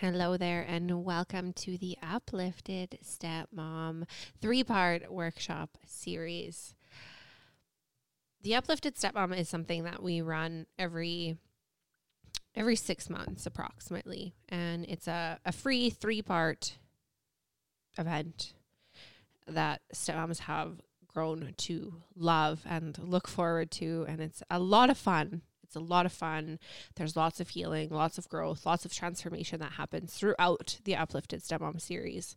Hello there and welcome to the Uplifted Stepmom 3-part workshop series. The Uplifted Stepmom is something that we run every 6 months approximately, and it's a free 3-part event that stepmoms have grown to love and look forward to, and it's a lot of fun. There's lots of healing, lots of growth, lots of transformation that happens throughout the Uplifted Stepmom series.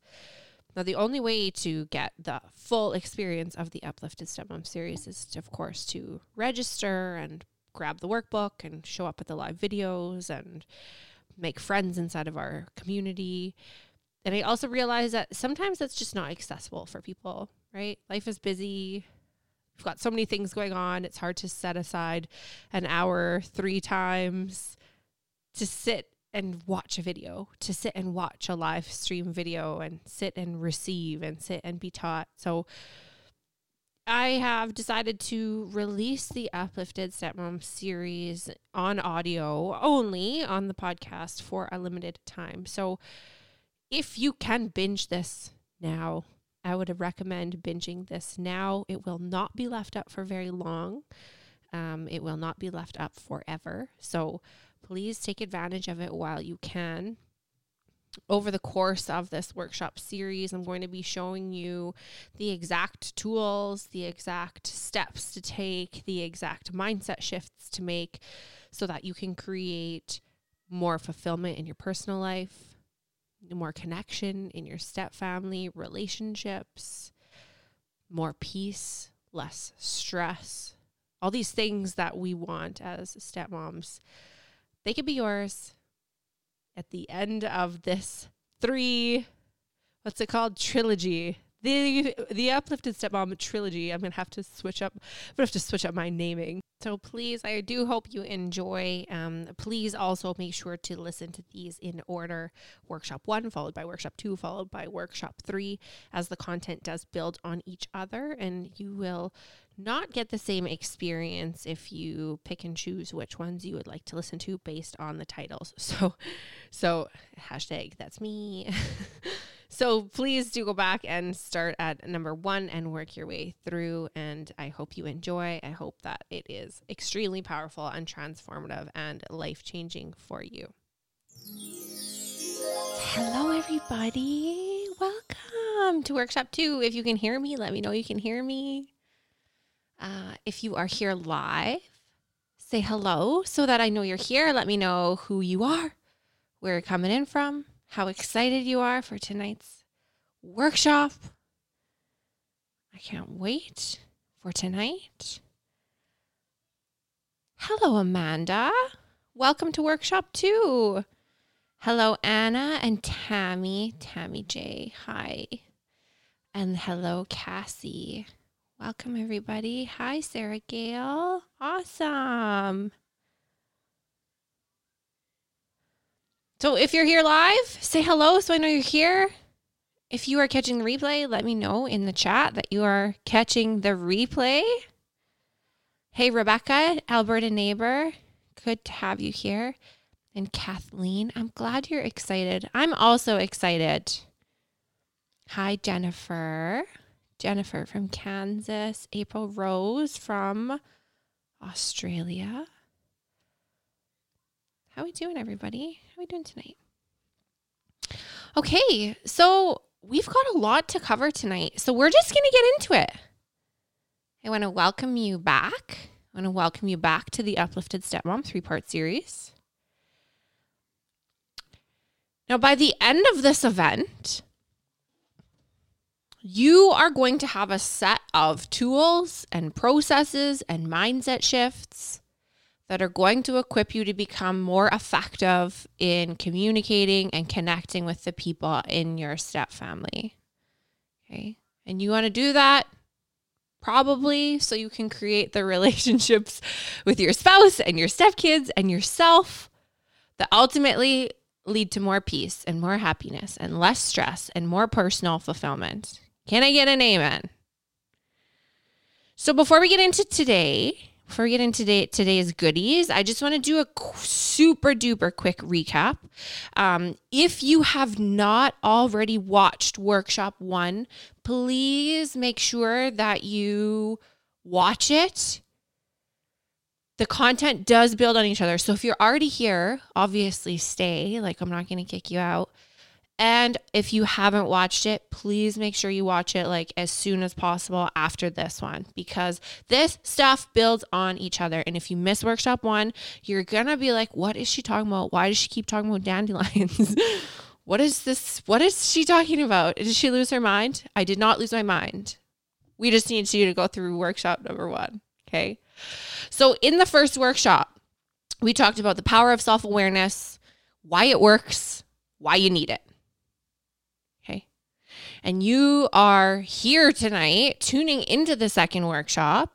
Now, the only way to get the full experience of the Uplifted Stepmom series is, of course, to register and grab the workbook and show up at the live videos and make friends inside of our community. And I also realize that sometimes that's just not accessible for people, right? Life is busy. We've got so many things going on. It's hard to set aside an hour 3 times to sit and watch a video, to sit and watch a live stream video and sit and receive and sit and be taught. So I have decided to release the Uplifted Stepmom series on audio only on the podcast for a limited time. So if you can binge this now, I would recommend binging this now. It will not be left up for very long. It will not be left up forever. So please take advantage of it while you can. Over the course of this workshop series, I'm going to be showing you the exact tools, the exact steps to take, the exact mindset shifts to make so that you can create more fulfillment in your personal life, more connection in your step family relationships, more peace, less stress. All these things that we want as stepmoms, they can be yours at the end of this trilogy, the Uplifted Stepmom trilogy. I'm gonna have to switch up my naming. So please, I do hope you enjoy. Please also make sure to listen to these in order. Workshop 1, followed by workshop 2, followed by workshop 3, as the content does build on each other, and you will not get the same experience if you pick and choose which ones you would like to listen to based on the titles. So hashtag that's me. So please do go back and start at number 1 and work your way through. And I hope you enjoy. I hope that it is extremely powerful and transformative and life-changing for you. Hello, everybody. Welcome to Workshop 2. If you can hear me, let me know you can hear me. If you are here live, say hello so that I know you're here. Let me know who you are, where you're coming in from, how excited you are for tonight's workshop. I can't wait for tonight. Hello, Amanda. Welcome to Workshop 2. Hello, Anna and Tammy J. Hi. And hello, Cassie. Welcome, everybody. Hi, Sarah Gale. Awesome. So if you're here live, say hello so I know you're here. If you are catching the replay, let me know in the chat that you are catching the replay. Hey, Rebecca, Alberta neighbor, good to have you here. And Kathleen, I'm glad you're excited. I'm also excited. Hi, Jennifer from Kansas. April Rose from Australia. How we doing, everybody? How we doing tonight? Okay, so we've got a lot to cover tonight, so we're just going to get into it. I want to welcome you back. To the Uplifted Stepmom 3-part series. Now, by the end of this event, you are going to have a set of tools and processes and mindset shifts that are going to equip you to become more effective in communicating and connecting with the people in your step family. Okay. And you want to do that probably so you can create the relationships with your spouse and your stepkids and yourself that ultimately lead to more peace and more happiness and less stress and more personal fulfillment. Can I get an amen? So before we get into today, Before we get into today's goodies, I just want to do a super duper quick recap. If you have not already watched Workshop 1, please make sure that you watch it. The content does build on each other. So if you're already here, obviously stay. Like, I'm not going to kick you out. And if you haven't watched it, please make sure you watch it like as soon as possible after this one, because this stuff builds on each other. And if you miss Workshop 1, you're going to be like, what is she talking about? Why does she keep talking about dandelions? What is this? What is she talking about? Did she lose her mind? I did not lose my mind. We just need you to go through workshop number 1. Okay. So in the first workshop, we talked about the power of self-awareness, why it works, why you need it. And you are here tonight tuning into the second workshop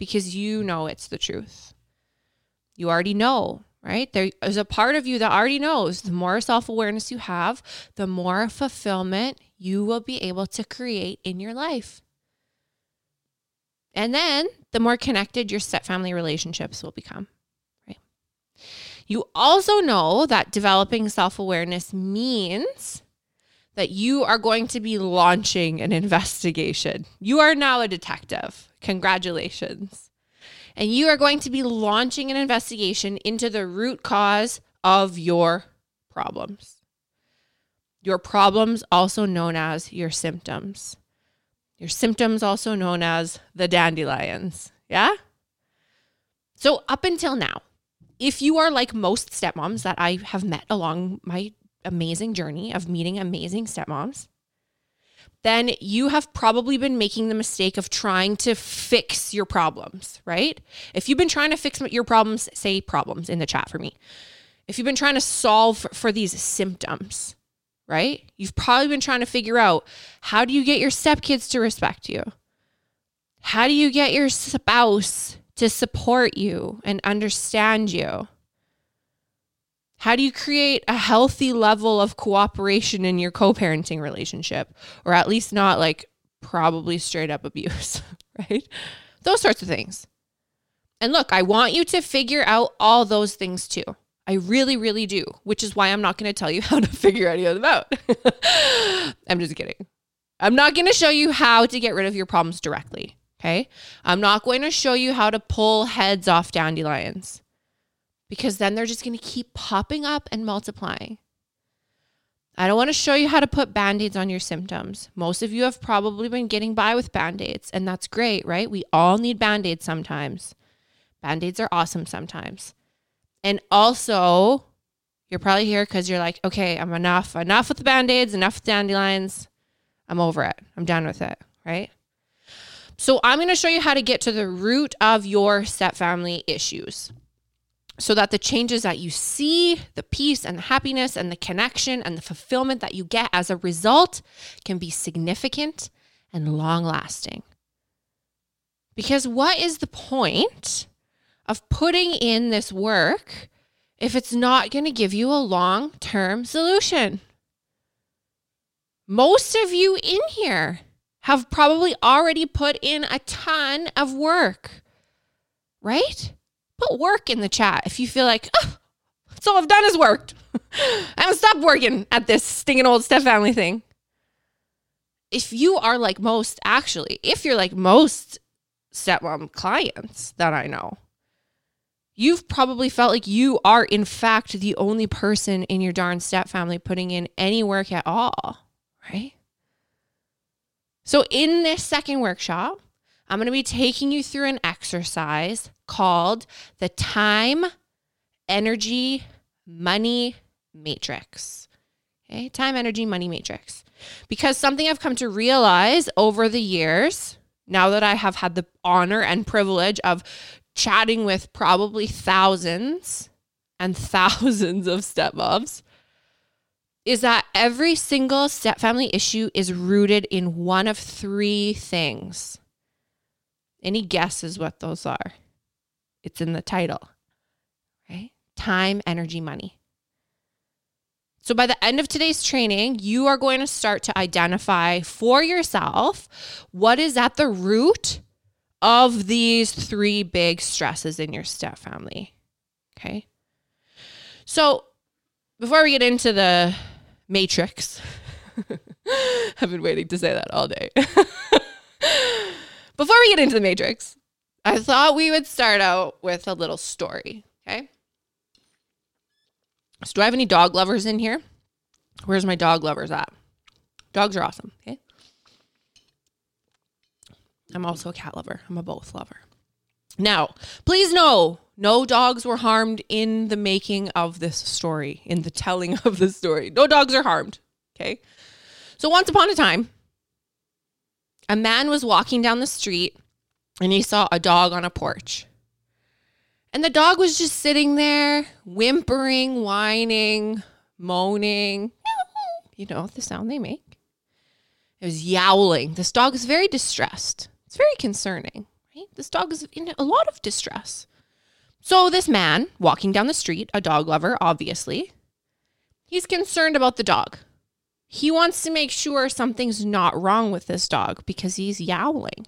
because you know it's the truth. You already know, right? There is a part of you that already knows the more self-awareness you have, the more fulfillment you will be able to create in your life. And then the more connected your step-family relationships will become, right? You also know that developing self-awareness means that you are going to be launching an investigation. You are now a detective. Congratulations. And you are going to be launching an investigation into the root cause of your problems. Your problems, also known as your symptoms. Your symptoms, also known as the dandelions. Yeah? So up until now, if you are like most stepmoms that I have met along my amazing journey of meeting amazing stepmoms, then you have probably been making the mistake of trying to fix your problems, right? If you've been trying to fix your problems, say problems in the chat for me. If you've been trying to solve for these symptoms, right? You've probably been trying to figure out, how do you get your stepkids to respect you? How do you get your spouse to support you and understand you? How do you create a healthy level of cooperation in your co-parenting relationship, or at least not like probably straight up abuse, right? Those sorts of things. And look, I want you to figure out all those things too. I really, really do, which is why I'm not going to tell you how to figure any of them out. I'm just kidding. I'm not going to show you how to get rid of your problems directly, okay? I'm not going to show you how to pull heads off dandelions, because then they're just going to keep popping up and multiplying. I don't want to show you how to put Band-Aids on your symptoms. Most of you have probably been getting by with Band-Aids, and that's great, right? We all need Band-Aids sometimes. Band-Aids are awesome sometimes. And also, you're probably here because you're like, okay, I'm enough with the Band-Aids, enough with dandelions. I'm over it. I'm done with it, right? So I'm going to show you how to get to the root of your step-family issues, so that the changes that you see, the peace and the happiness and the connection and the fulfillment that you get as a result can be significant and long-lasting. Because what is the point of putting in this work if it's not going to give you a long-term solution? Most of you in here have probably already put in a ton of work, right? Put work in the chat if you feel like, oh, that's all I've done is worked. I haven't stopped working at this stinking old step-family thing. If you are like most, actually, if you're like most stepmom clients that I know, you've probably felt like you are, in fact, the only person in your darn step-family putting in any work at all, right? So in this second workshop, I'm going to be taking you through an exercise called the Time, Energy, Money Matrix. Okay, Time, Energy, Money Matrix. Because something I've come to realize over the years, now that I have had the honor and privilege of chatting with probably thousands and thousands of stepmoms, is that every single stepfamily issue is rooted in one of three things. Any guesses what those are? It's in the title, right? Time, energy, money. So by the end of today's training, you are going to start to identify for yourself what is at the root of these three big stresses in your step family. Okay. So before we get into the matrix, I've been waiting to say that all day. Before we get into the matrix, I thought we would start out with a little story. Okay. So do I have any dog lovers in here? Where's my dog lovers at? Dogs are awesome. Okay. I'm also a cat lover. I'm a both lover. Now, please know, no dogs were harmed in the making of this story, in the telling of the story. No dogs are harmed. Okay. So once upon a time, a man was walking down the street and he saw a dog on a porch. And the dog was just sitting there, whimpering, whining, moaning. You know the sound they make. It was yowling. This dog is very distressed. It's very concerning, right? This dog is in a lot of distress. So this man walking down the street, a dog lover, obviously, he's concerned about the dog. He wants to make sure something's not wrong with this dog because he's yowling.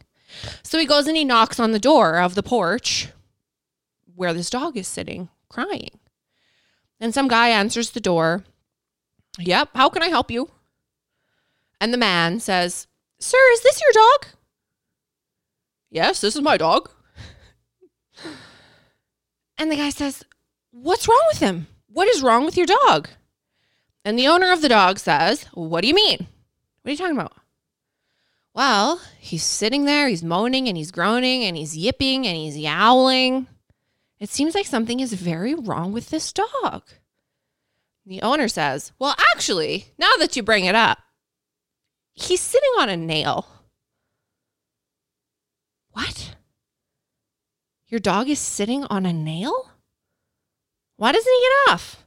So he goes and he knocks on the door of the porch where this dog is sitting, crying. And some guy answers the door. Yep, how can I help you? And the man says, sir, is this your dog? Yes, this is my dog. And the guy says, what's wrong with him? What is wrong with your dog? And the owner of the dog says, what do you mean? What are you talking about? Well, he's sitting there, he's moaning and he's groaning and he's yipping and he's yowling. It seems like something is very wrong with this dog. The owner says, well, actually, now that you bring it up, he's sitting on a nail. What? Your dog is sitting on a nail? Why doesn't he get off?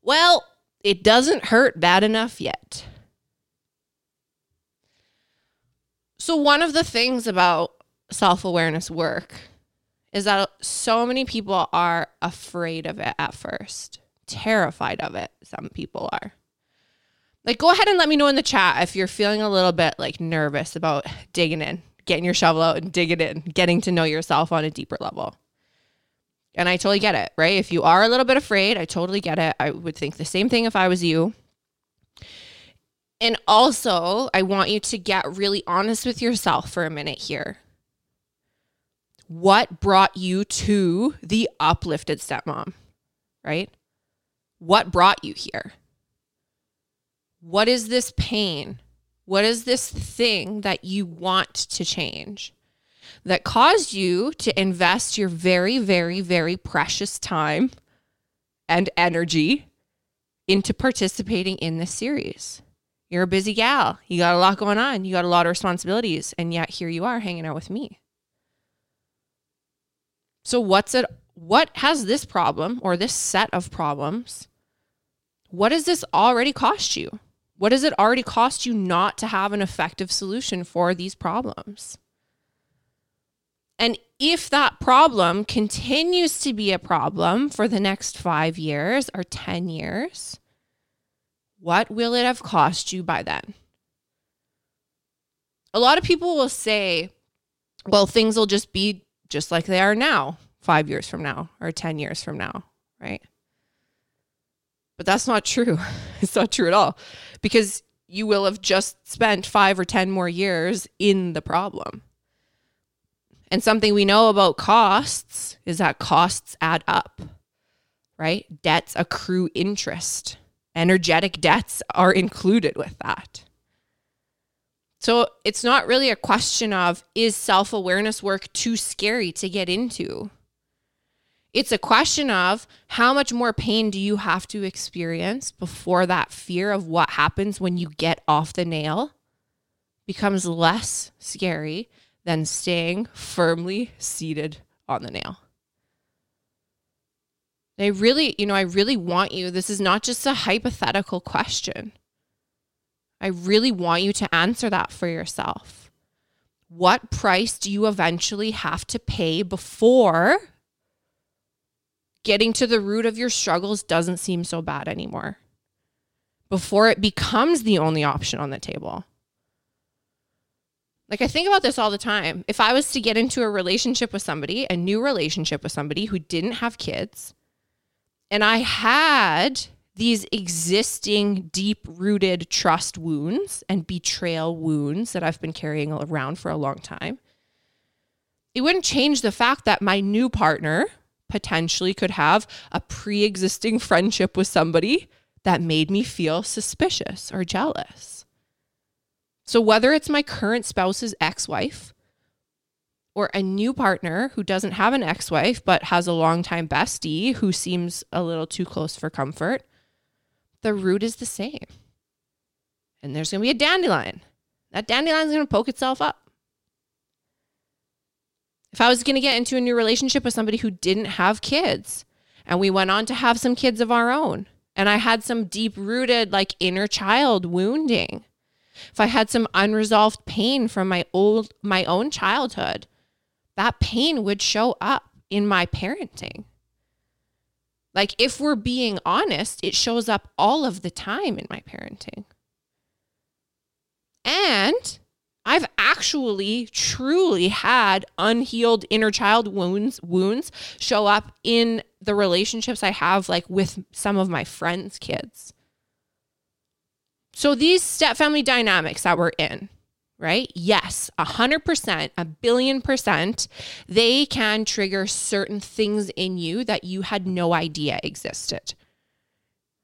Well, it doesn't hurt bad enough yet. So one of the things about self-awareness work is that so many people are afraid of it at first, terrified of it. Some people are. Like, go ahead and let me know in the chat if you're feeling a little bit like nervous about digging in, getting your shovel out and digging in, getting to know yourself on a deeper level. And I totally get it, right? If you are a little bit afraid, I totally get it. I would think the same thing if I was you. And also, I want you to get really honest with yourself for a minute here. What brought you to the uplifted stepmom, right? What brought you here? What is this pain? What is this thing that you want to change that caused you to invest your very, very, very precious time and energy into participating in this series? You're a busy gal. You got a lot going on. You got a lot of responsibilities. And yet here you are hanging out with me. So what has this problem or this set of problems, what does this already cost you? What does it already cost you not to have an effective solution for these problems? And if that problem continues to be a problem for the next 5 years or 10 years, what will it have cost you by then? A lot of people will say, well, things will just be just like they are now, 5 years from now or 10 years from now, right? But that's not true. It's not true at all, because you will have just spent 5 or 10 more years in the problem. And something we know about costs is that costs add up, right? Debts accrue interest. Energetic debts are included with that. So it's not really a question of, is self-awareness work too scary to get into? It's a question of how much more pain do you have to experience before that fear of what happens when you get off the nail becomes less scary than staying firmly seated on the nail. I really want you, this is not just a hypothetical question. I really want you to answer that for yourself. What price do you eventually have to pay before getting to the root of your struggles doesn't seem so bad anymore, before it becomes the only option on the table? Like, I think about this all the time. If I was to get into a relationship with somebody, a new relationship with somebody who didn't have kids, and I had these existing deep-rooted trust wounds and betrayal wounds that I've been carrying around for a long time, it wouldn't change the fact that my new partner potentially could have a pre-existing friendship with somebody that made me feel suspicious or jealous. So whether it's my current spouse's ex-wife or a new partner who doesn't have an ex-wife but has a longtime bestie who seems a little too close for comfort, the root is the same. And there's going to be a dandelion. That dandelion's going to poke itself up. If I was going to get into a new relationship with somebody who didn't have kids and we went on to have some kids of our own and I had some deep-rooted like inner child wounding, if I had some unresolved pain from my own childhood, that pain would show up in my parenting. Like, if we're being honest, it shows up all of the time in my parenting. And I've actually truly had unhealed inner child wounds show up in the relationships I have, like with some of my friends' kids. So these step family dynamics that we're in, right? Yes, 100%, 1,000,000,000%, they can trigger certain things in you that you had no idea existed,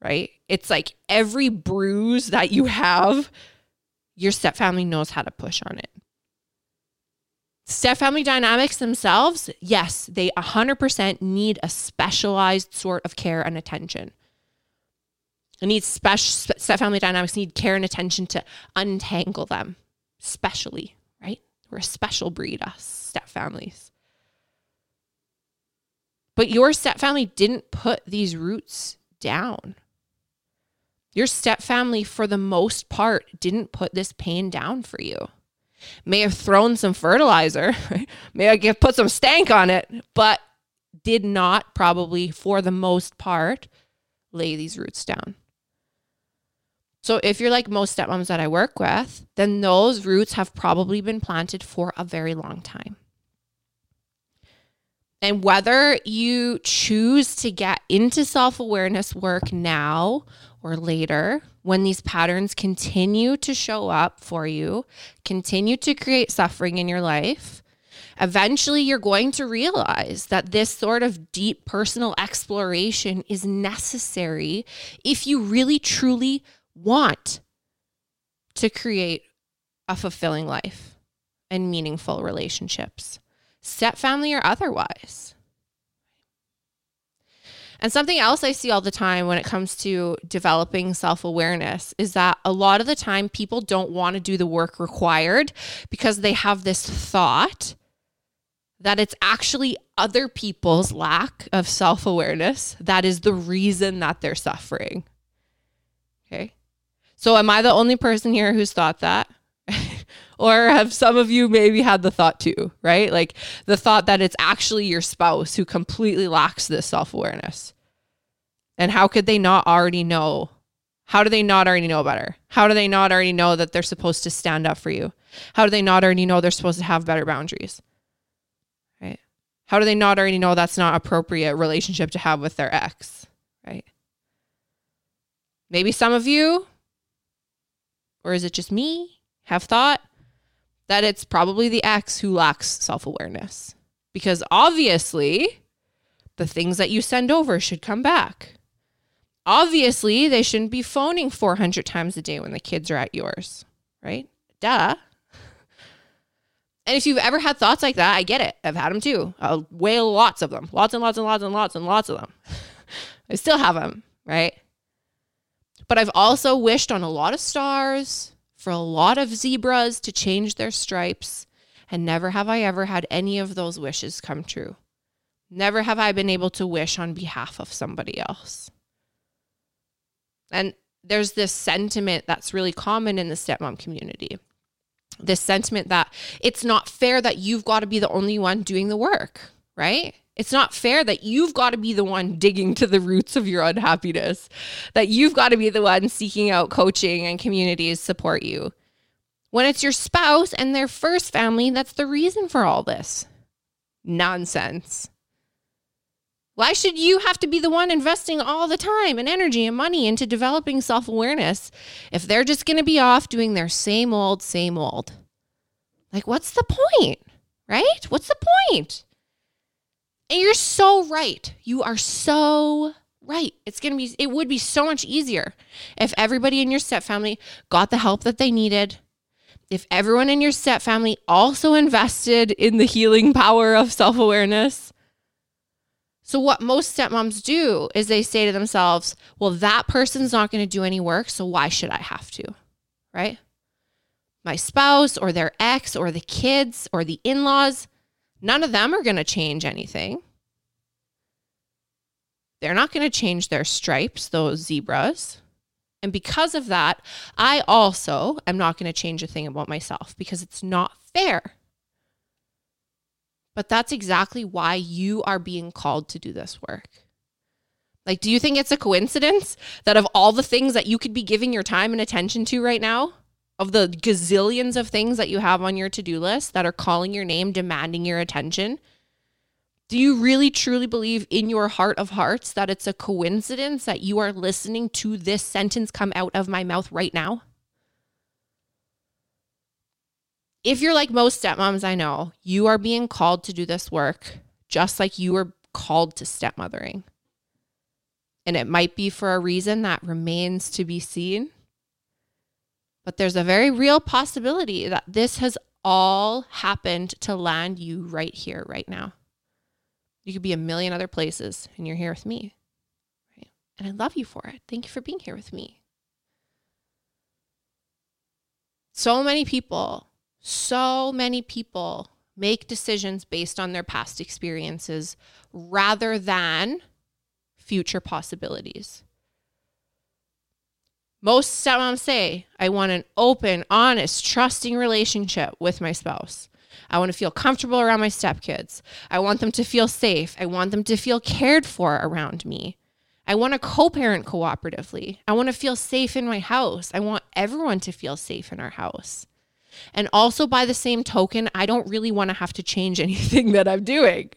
right? It's like every bruise that you have, your step family knows how to push on it. Step family dynamics themselves, yes, they 100% need a specialized sort of care and attention. They need step family dynamics need care and attention to untangle them, specially, right? We're a special breed, us step families. But your step family didn't put these roots down. Your stepfamily, for the most part, didn't put this pain down for you. May have thrown some fertilizer, right? May have put some stank on it, but did not probably, for the most part, lay these roots down. So if you're like most stepmoms that I work with, then those roots have probably been planted for a very long time. And whether you choose to get into self-awareness work now or later, when these patterns continue to show up for you, continue to create suffering in your life, eventually you're going to realize that this sort of deep personal exploration is necessary if you really truly want to create a fulfilling life and meaningful relationships, step family or otherwise. And something else I see all the time when it comes to developing self-awareness is that a lot of the time people don't want to do the work required because they have this thought that it's actually other people's lack of self-awareness that is the reason that they're suffering. Okay. So am I the only person here who's thought that? Or have some of you maybe had the thought too, right? Like the thought that it's actually your spouse who completely lacks this self-awareness. And how could they not already know? How do they not already know better? How do they not already know that they're supposed to stand up for you? How do they not already know they're supposed to have better boundaries? Right? How do they not already know that's not appropriate relationship to have with their ex, right? Maybe some of you, or is it just me, have thought that it's probably the ex who lacks self-awareness, because obviously the things that you send over should come back. Obviously, they shouldn't be phoning 400 times a day when the kids are at yours, right? Duh. And if you've ever had thoughts like that, I get it. I've had them too. I'll wail lots of them, lots and lots and lots and lots and lots of them. I still have them, right? But I've also wished on a lot of stars, for a lot of zebras to change their stripes, and never have I ever had any of those wishes come true. Never have I been able to wish on behalf of somebody else. And there's this sentiment that's really common in the stepmom community. This sentiment that it's not fair that you've got to be the only one doing the work, right? It's not fair that you've got to be the one digging to the roots of your unhappiness, that you've got to be the one seeking out coaching and communities support you. When it's your spouse and their first family, that's the reason for all this. Nonsense. Why should you have to be the one investing all the time and energy and money into developing self-awareness if they're just going to be off doing their same old, same old? Like, what's the point, right? What's the point? And you're so right. You are so right. It would be so much easier if everybody in your step family got the help that they needed. If everyone in your step family also invested in the healing power of self-awareness. So what most stepmoms do is they say to themselves, well, that person's not going to do any work, so why should I have to, right? My spouse or their ex or the kids or the in-laws, none of them are going to change anything. They're not going to change their stripes, those zebras. And because of that, I also am not going to change a thing about myself because it's not fair. But that's exactly why you are being called to do this work. Like, do you think it's a coincidence that of all the things that you could be giving your time and attention to right now, of the gazillions of things that you have on your to-do list that are calling your name, demanding your attention, do you really truly believe in your heart of hearts that it's a coincidence that you are listening to this sentence come out of my mouth right now? If you're like most stepmoms I know, you are being called to do this work just like you were called to stepmothering. And it might be for a reason that remains to be seen. But there's a very real possibility that this has all happened to land you right here, right now. You could be a million other places and you're here with me. Right? And I love you for it. Thank you for being here with me. So many people make decisions based on their past experiences rather than future possibilities. Most stepmoms say, I want an open, honest, trusting relationship with my spouse. I want to feel comfortable around my stepkids. I want them to feel safe. I want them to feel cared for around me. I want to co-parent cooperatively. I want to feel safe in my house. I want everyone to feel safe in our house. And also by the same token, I don't really want to have to change anything that I'm doing.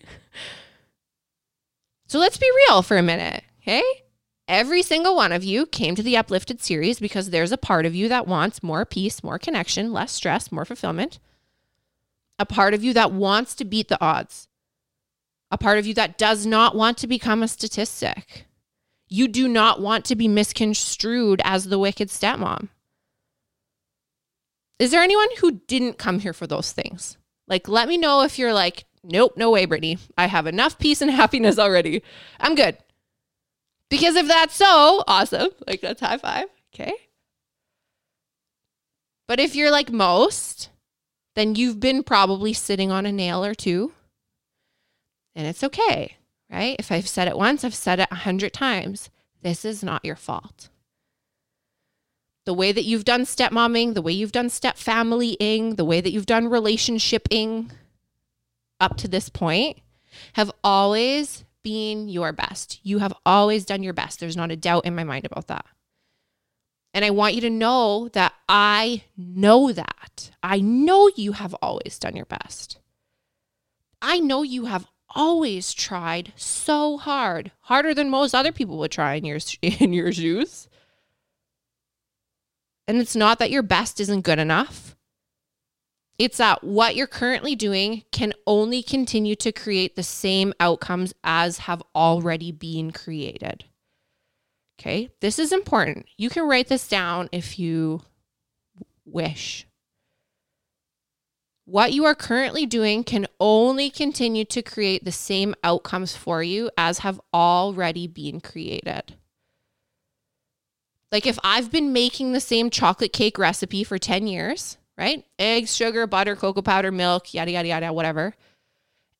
So let's be real for a minute, okay? Every single one of you came to the Uplifted series because there's a part of you that wants more peace, more connection, less stress, more fulfillment. A part of you that wants to beat the odds. A part of you that does not want to become a statistic. You do not want to be misconstrued as the wicked stepmom. Is there anyone who didn't come here for those things? Like, let me know if you're like, nope, no way, Brittany. I have enough peace and happiness already. I'm good. Because if that's so, awesome. Like, that's high five. Okay. But if you're like most, then you've been probably sitting on a nail or two. And it's okay, right? If I've said it once, I've said it 100 times. This is not your fault. The way that you've done stepmomming, the way you've done stepfamilying, the way that you've done relationshiping up to this point have always been your best. You have always done your best. There's not a doubt in my mind about that. And I want you to know that I know that. I know you have always done your best. I know you have always tried so hard, harder than most other people would try in your shoes. And it's not that your best isn't good enough. It's that what you're currently doing can only continue to create the same outcomes as have already been created. Okay, this is important. You can write this down if you wish. What you are currently doing can only continue to create the same outcomes for you as have already been created. Like if I've been making the same chocolate cake recipe for 10 years, right? Eggs, sugar, butter, cocoa powder, milk, yada, yada, yada, whatever.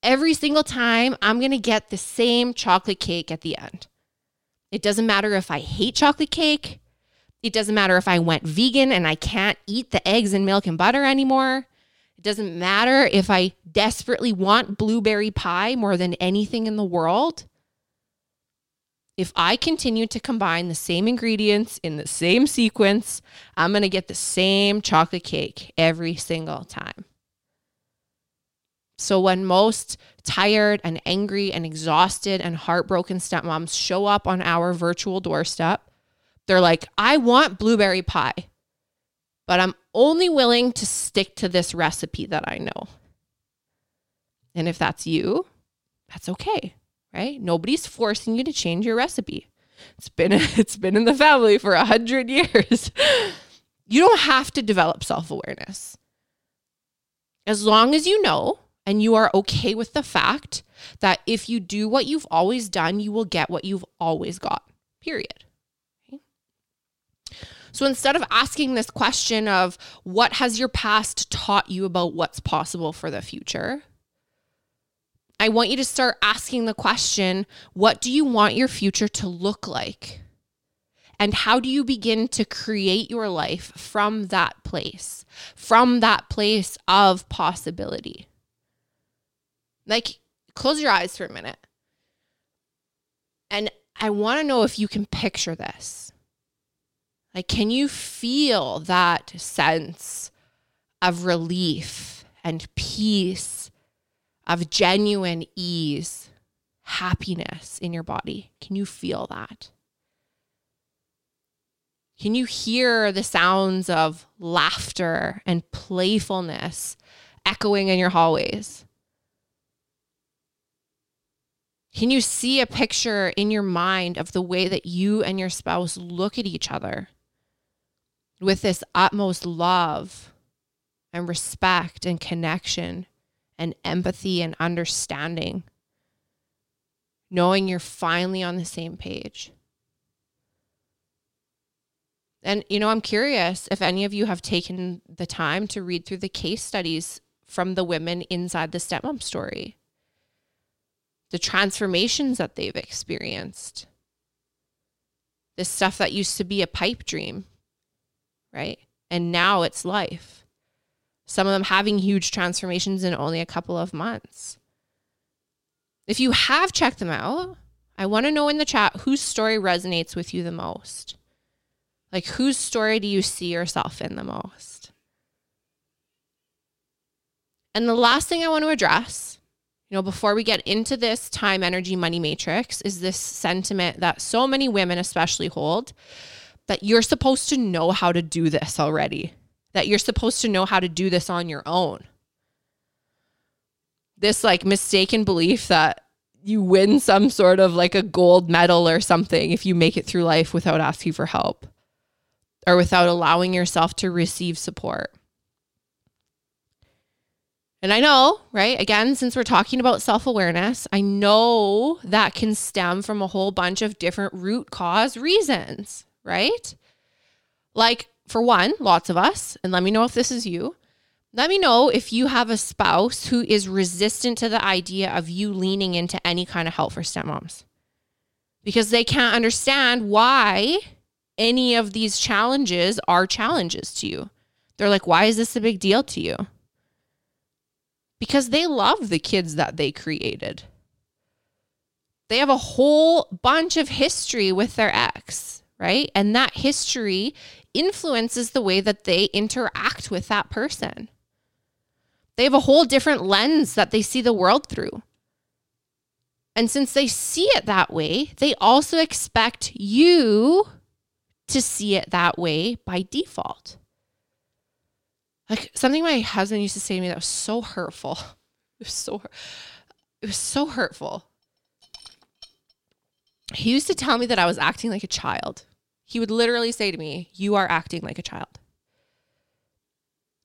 Every single time I'm going to get the same chocolate cake at the end. It doesn't matter if I hate chocolate cake. It doesn't matter if I went vegan and I can't eat the eggs and milk and butter anymore. It doesn't matter if I desperately want blueberry pie more than anything in the world. if I continue to combine the same ingredients in the same sequence, I'm going to get the same chocolate cake every single time. So when most tired and angry and exhausted and heartbroken stepmoms show up on our virtual doorstep, they're like, I want blueberry pie, but I'm only willing to stick to this recipe that I know. And if that's you, that's okay, right? Nobody's forcing you to change your recipe. It's been in the family for 100 years. You don't have to develop self-awareness. As long as you know and you are okay with the fact that if you do what you've always done, you will get what you've always got, period. Okay? So instead of asking this question of what has your past taught you about what's possible for the future, I want you to start asking the question, what do you want your future to look like? And how do you begin to create your life from that place of possibility? Like, close your eyes for a minute. And I want to know if you can picture this. Like, can you feel that sense of relief and peace, of genuine ease, happiness in your body? Can you feel that? Can you hear the sounds of laughter and playfulness echoing in your hallways? Can you see a picture in your mind of the way that you and your spouse look at each other with this utmost love and respect and connection and empathy and understanding, knowing you're finally on the same page? And, you know, I'm curious if any of you have taken the time to read through the case studies from the women inside the Stepmom Story, the transformations that they've experienced, the stuff that used to be a pipe dream, right? And now it's life. Some of them having huge transformations in only a couple of months. If you have checked them out, I want to know in the chat whose story resonates with you the most. Like, whose story do you see yourself in the most? And the last thing I want to address, you know, before we get into this time, energy, money matrix, is this sentiment that so many women especially hold, that you're supposed to know how to do this already, that you're supposed to know how to do this on your own. This like mistaken belief that you win some sort of like a gold medal or something if you make it through life without asking for help, or without allowing yourself to receive support. And I know, right? Again, since we're talking about self-awareness, I know that can stem from a whole bunch of different root cause reasons, right? Like, for one, lots of us, and let me know if this is you, let me know if you have a spouse who is resistant to the idea of you leaning into any kind of help for stepmoms, because they can't understand why any of these challenges are challenges to you. They're like, why is this a big deal to you? Because they love the kids that they created. They have a whole bunch of history with their ex, right? And that history influences the way that they interact with that person. They have a whole different lens that they see the world through. And since they see it that way, they also expect you to see it that way by default. Like, something my husband used to say to me that was so hurtful. It was so hurtful. He used to tell me that I was acting like a child. He would literally say to me, "You are acting like a child."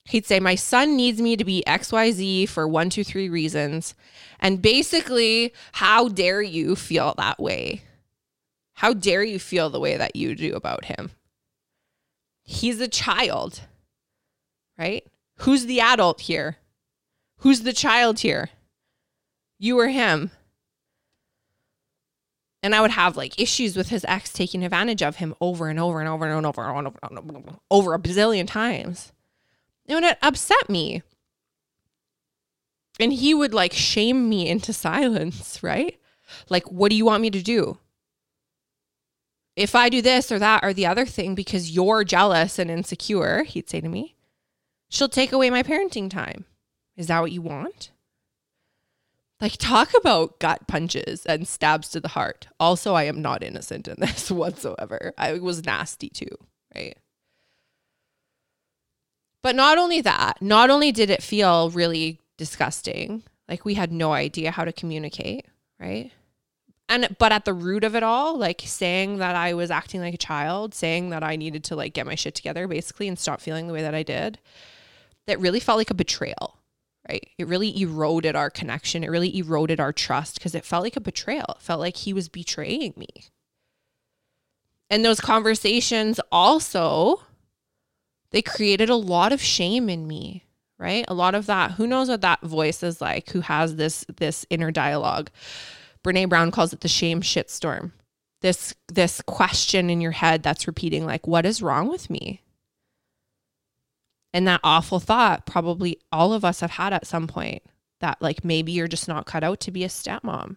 He'd say, "My son needs me to be XYZ for 1, 2, 3 reasons." And basically, how dare you feel that way? How dare you feel the way that you do about him? He's a child, right? Who's the adult here? Who's the child here? You or him? And I would have like issues with his ex taking advantage of him over and over and over and over and over and over a bazillion times. And it upset me. And he would like shame me into silence, right? Like, what do you want me to do? if I do this or that or the other thing because you're jealous and insecure, he'd say to me, she'll take away my parenting time. Is that what you want? Like, talk about gut punches and stabs to the heart. Also, I am not innocent in this whatsoever. I was nasty too, right? But not only that, not only did it feel really disgusting, like we had no idea how to communicate, right? But at the root of it all, like saying that I was acting like a child, saying that I needed to like get my shit together basically and stop feeling the way that I did, that really felt like a betrayal, right? It really eroded our connection. It really eroded our trust because it felt like a betrayal. It felt like he was betraying me. And those conversations also, they created a lot of shame in me, right? A lot of that, who knows what that voice is like, who has this inner dialogue. Brene Brown calls it the shame shitstorm. This question in your head that's repeating like, what is wrong with me? And that awful thought probably all of us have had at some point that like, maybe you're just not cut out to be a stepmom.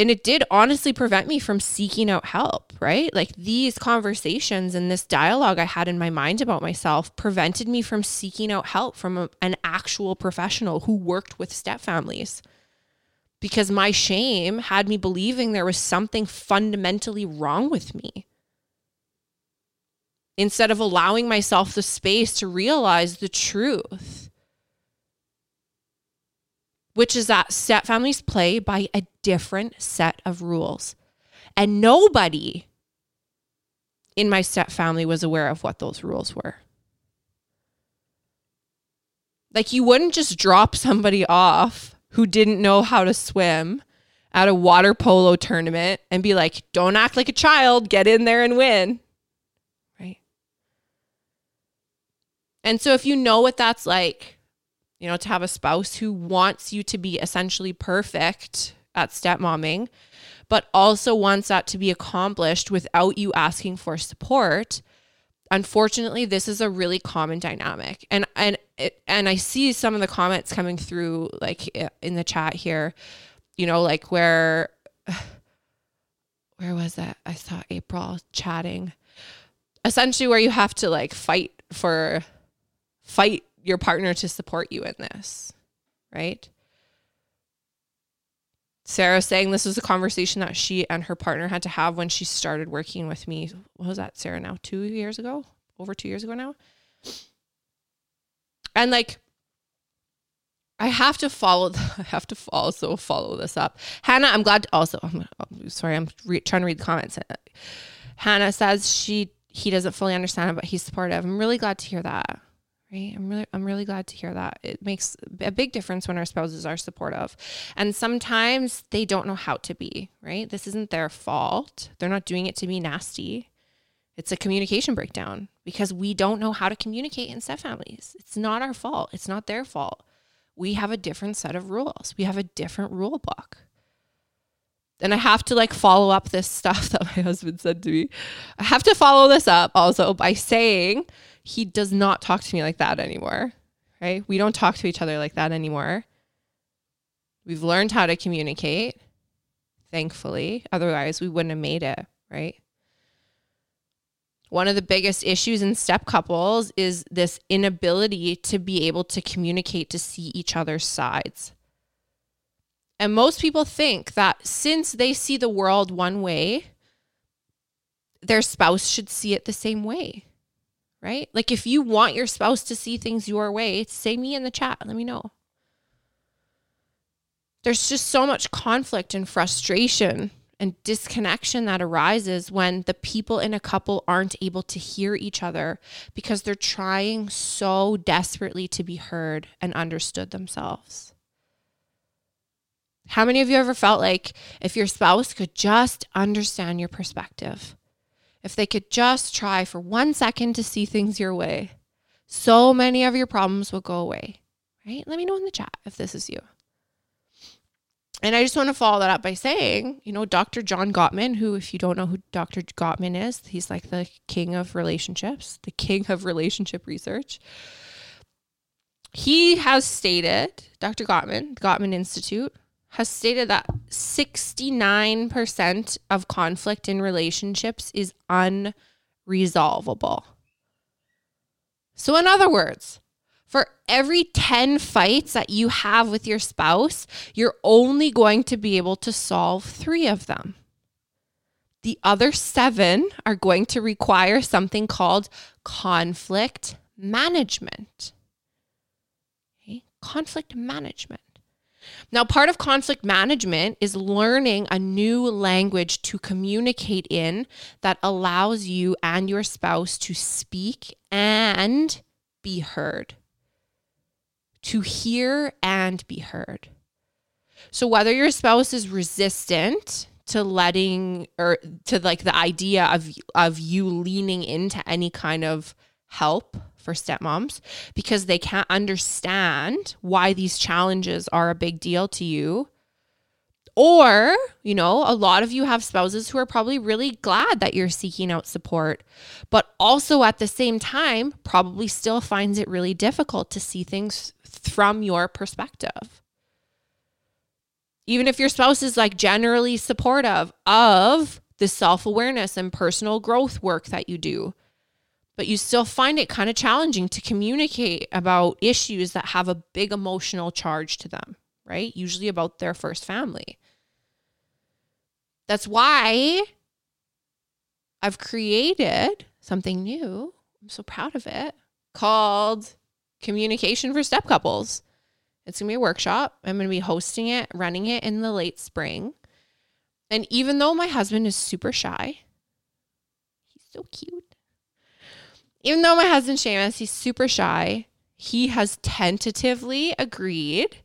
And it did honestly prevent me from seeking out help, right? Like these conversations and this dialogue I had in my mind about myself prevented me from seeking out help from an actual professional who worked with stepfamilies, because my shame had me believing there was something fundamentally wrong with me, instead of allowing myself the space to realize the truth, which is that stepfamilies play by a different set of rules. And nobody in my stepfamily was aware of what those rules were. Like, you wouldn't just drop somebody off who didn't know how to swim at a water polo tournament and be like, don't act like a child, get in there and win. Right? And so if you know what that's like, you know, to have a spouse who wants you to be essentially perfect at stepmomming, but also wants that to be accomplished without you asking for support. Unfortunately, this is a really common dynamic. And I see some of the comments coming through like in the chat here, you know, like where was that? I saw April chatting, essentially where you have to like fight your partner to support you in this, right? Sarah saying this was a conversation that she and her partner had to have when she started working with me. What was that, Sarah, now? 2 years ago? Over 2 years ago now? And like, I have to follow this up. Hannah, I'm glad to also, I'm trying to read the comments. Hannah says he doesn't fully understand it, but he's supportive. I'm really glad to hear that. Right? I'm really glad to hear that. It makes a big difference when our spouses are supportive, and sometimes they don't know how to be, right? This isn't their fault. They're not doing it to be nasty. It's a communication breakdown because we don't know how to communicate in stepfamilies. It's not our fault. It's not their fault. We have a different set of rules. We have a different rule book. And I have to like follow up this stuff that my husband said to me. I have to follow this up also by saying, he does not talk to me like that anymore, right? We don't talk to each other like that anymore. We've learned how to communicate, thankfully. Otherwise, we wouldn't have made it, right? One of the biggest issues in step couples is this inability to be able to communicate, to see each other's sides. And most people think that since they see the world one way, their spouse should see it the same way. Right? Like if you want your spouse to see things your way, say me in the chat. Let me know. There's just so much conflict and frustration and disconnection that arises when the people in a couple aren't able to hear each other because they're trying so desperately to be heard and understood themselves. How many of you ever felt like if your spouse could just understand your perspective? If they could just try for 1 second to see things your way, so many of your problems will go away, right? Let me know in the chat if this is you. And I just want to follow that up by saying, you know, Dr. John Gottman, who, if you don't know who Dr. Gottman is, he's like the king of relationships, the king of relationship research. He has stated, Dr. Gottman, the Gottman Institute, has stated that 69% of conflict in relationships is unresolvable. So in other words, for every 10 fights that you have with your spouse, you're only going to be able to solve 3 of them. The other 7 are going to require something called conflict management. Okay? Conflict management. Now, part of conflict management is learning a new language to communicate in that allows you and your spouse to speak and be heard. To hear and be heard. So whether your spouse is resistant to letting or to like the idea of you leaning into any kind of help for stepmoms because they can't understand why these challenges are a big deal to you. Or, you know, a lot of you have spouses who are probably really glad that you're seeking out support, but also at the same time, probably still finds it really difficult to see things from your perspective. Even if your spouse is like generally supportive of the self-awareness and personal growth work that you do, but you still find it kind of challenging to communicate about issues that have a big emotional charge to them, right? Usually about their first family. That's why I've created something new, I'm so proud of it, called Communication for Step Couples. It's going to be a workshop. I'm going to be hosting it, running it in the late spring. And even though my husband is super shy, he's so cute. Even though my husband, Seamus, he's super shy, he has tentatively agreed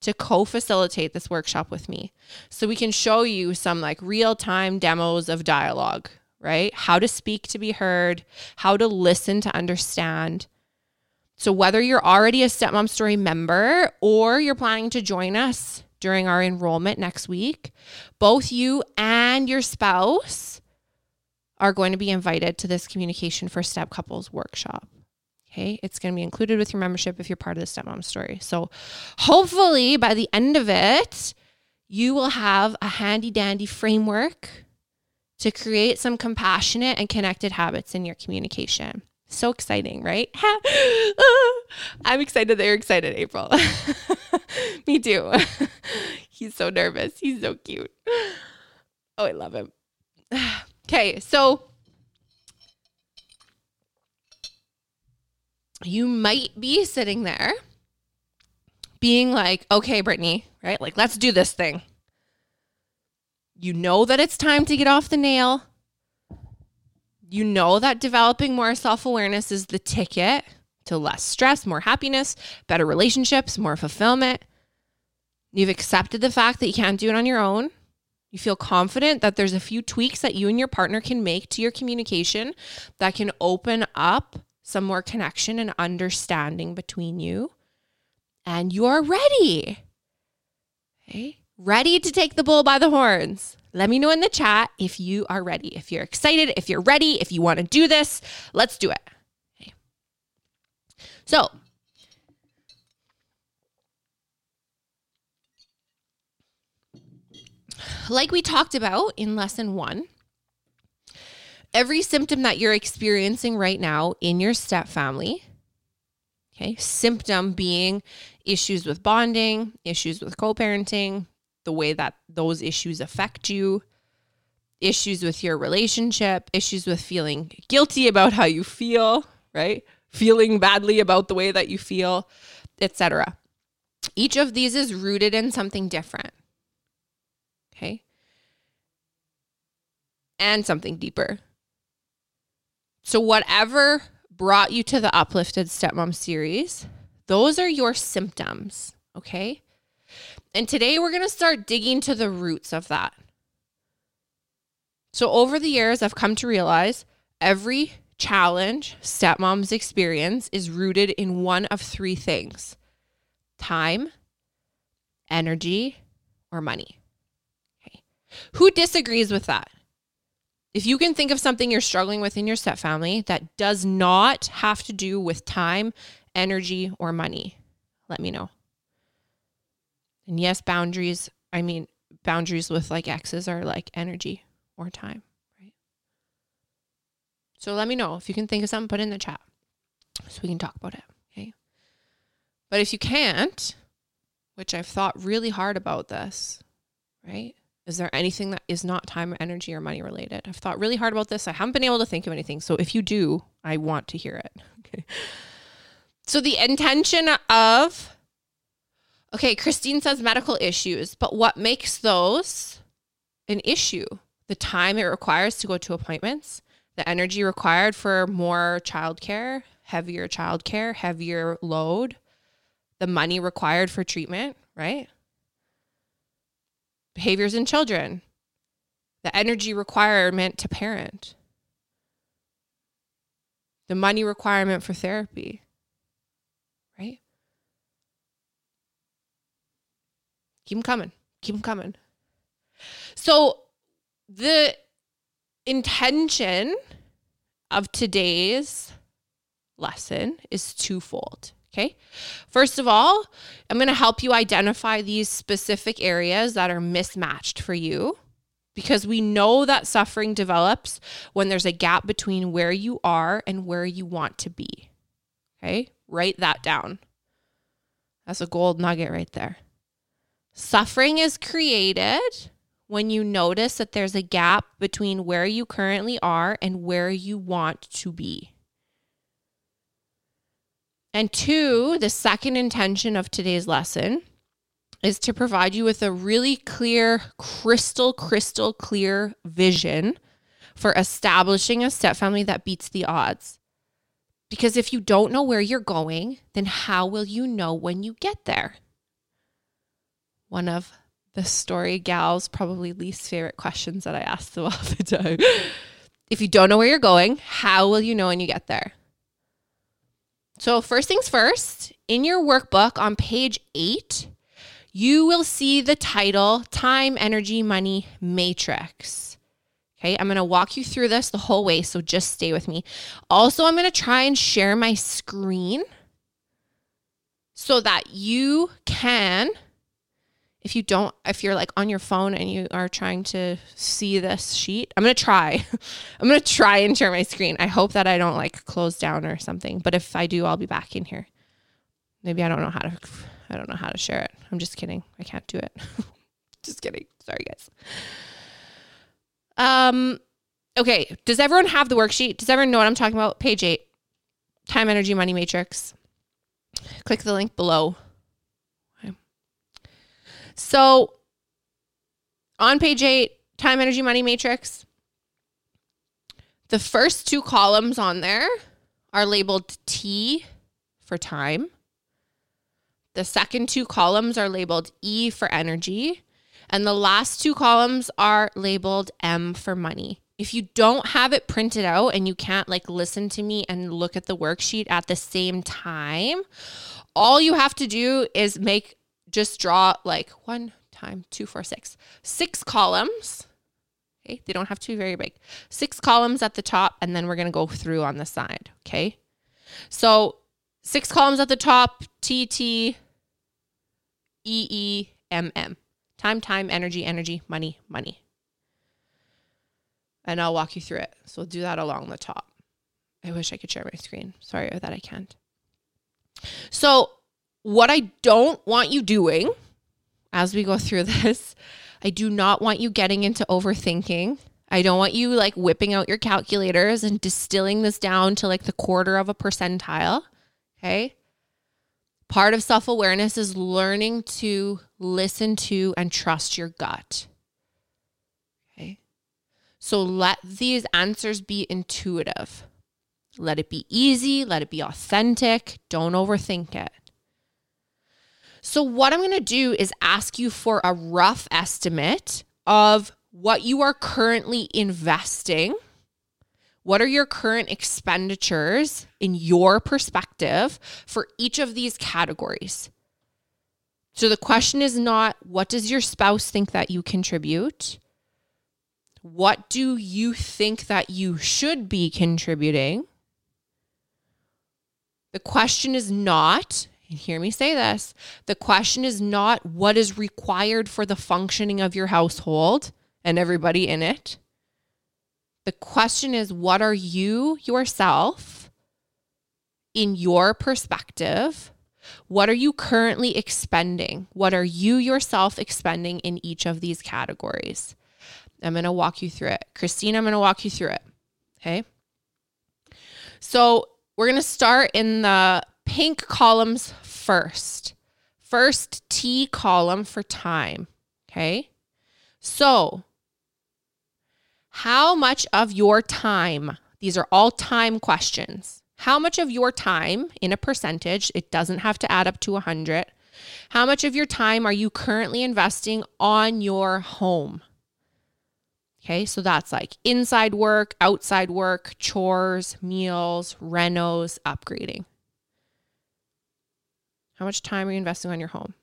to co-facilitate this workshop with me. So we can show you some like real-time demos of dialogue, right? How to speak to be heard, how to listen to understand. So whether you're already a Stepmom Story member or you're planning to join us during our enrollment next week, both you and your spouse are going to be invited to this Communication for Step Couples workshop. Okay, it's going to be included with your membership if you're part of the Stepmom Story. So hopefully by the end of it, you will have a handy dandy framework to create some compassionate and connected habits in your communication. So exciting, right? I'm excited that you're excited, April. Me too. He's so nervous. He's so cute. Oh, I love him. Okay, so you might be sitting there being like, okay, Brittany, right? Like, let's do this thing. You know that it's time to get off the nail. You know that developing more self-awareness is the ticket to less stress, more happiness, better relationships, more fulfillment. You've accepted the fact that you can't do it on your own. You feel confident that there's a few tweaks that you and your partner can make to your communication that can open up some more connection and understanding between you. And you're ready. Okay? Ready to take the bull by the horns. Let me know in the chat if you are ready, if you're excited, if you're ready, if you want to do this. Let's do it. Okay. So, like we talked about in lesson 1, every symptom that you're experiencing right now in your step family, okay, symptom being issues with bonding, issues with co-parenting, the way that those issues affect you, issues with your relationship, issues with feeling guilty about how you feel, right? Feeling badly about the way that you feel, etc. Each of these is rooted in something different, okay? And something deeper. So whatever brought you to the Uplifted Stepmom series, those are your symptoms, okay? And today we're going to start digging to the roots of that. So over the years, I've come to realize every challenge stepmoms experience is rooted in one of 3 things: time, energy, or money. Okay. Who disagrees with that? If you can think of something you're struggling with in your step family that does not have to do with time, energy, or money, let me know. And yes, boundaries I mean, boundaries with like exes are like energy or time, right? So let me know if you can think of something, put it in the chat so we can talk about it, okay? But if you can't, which I've thought really hard about this, right? Is there anything that is not time or energy or money related? I've thought really hard about this. I haven't been able to think of anything. So if you do, I want to hear it. Okay. So the intention of, okay, Christine says medical issues, but what makes those an issue? The time it requires to go to appointments, the energy required for more childcare, heavier load, the money required for treatment, right? Behaviors in children, the energy requirement to parent, the money requirement for therapy, right? Keep them coming, keep them coming. So the intention of today's lesson is twofold. Okay. First of all, I'm going to help you identify these specific areas that are mismatched for you, because we know that suffering develops when there's a gap between where you are and where you want to be. Okay. Write that down. That's a gold nugget right there. Suffering is created when you notice that there's a gap between where you currently are and where you want to be. And two, the second intention of today's lesson is to provide you with a really clear, crystal clear vision for establishing a step family that beats the odds. Because if you don't know where you're going, then how will you know when you get there? One of the story gals' probably least favorite questions that I ask them all the time. If you don't know where you're going, how will you know when you get there? So first things first, in your workbook on page 8, you will see the title Time, Energy, Money Matrix. Okay, I'm going to walk you through this the whole way, so just stay with me. Also, I'm going to try and share my screen so that you can, if you're like on your phone and you are trying to see this sheet, I'm going to try and share my screen. I hope that I don't like close down or something, but if I do, I'll be back in here. Maybe I don't know how to share it. I'm just kidding. I can't do it. Just kidding. Sorry, guys. Okay. Does everyone have the worksheet? Does everyone know what I'm talking about? Page 8, Time, Energy, Money Matrix. Click the link below. So on page 8, Time, Energy, Money Matrix, the first two columns on there are labeled T for time. The second two columns are labeled E for energy. And the last two columns are labeled M for money. If you don't have it printed out and you can't like listen to me and look at the worksheet at the same time, all you have to do is just draw like 6 columns. Okay. They don't have to be very big. 6 columns at the top. And then we're going to go through on the side. Okay. So 6 columns at the top, TT, EE, MM. Time, energy, money. And I'll walk you through it. So we'll do that along the top. I wish I could share my screen. Sorry that I can't. So what I don't want you doing as we go through this, I do not want you getting into overthinking. I don't want you like whipping out your calculators and distilling this down to like the quarter of a percentile, okay? Part of self-awareness is learning to listen to and trust your gut, okay? So let these answers be intuitive. Let it be easy. Let it be authentic. Don't overthink it. So what I'm going to do is ask you for a rough estimate of what you are currently investing. What are your current expenditures in your perspective for each of these categories? So the question is not, what does your spouse think that you contribute? What do you think that you should be contributing? The question is not, and hear me say this, the question is not what is required for the functioning of your household and everybody in it. The question is, what are you yourself in your perspective? What are you currently expending? What are you yourself expending in each of these categories? I'm going to walk you through it. Christine, I'm going to walk you through it. Okay. So we're going to start in the pink columns first. First T column for time. Okay. So how much of your time, these are all time questions. How much of your time in a percentage, it doesn't have to add up to 100. How much of your time are you currently investing on your home? Okay, so that's like inside work, outside work, chores, meals, renos, upgrading. How much time are you investing on your home?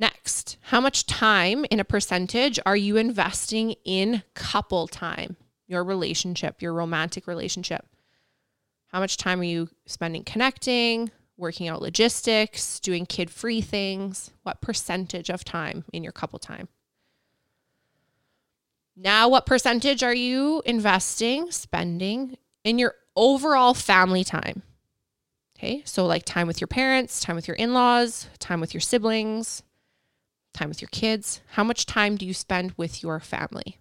Next, how much time in a percentage are you investing in couple time, your relationship, your romantic relationship? How much time are you spending connecting, working out logistics, doing kid-free things? What percentage of time in your couple time? Now, what percentage are you spending in your overall family time? Okay, so like time with your parents, time with your in-laws, time with your siblings, time with your kids. How much time do you spend with your family?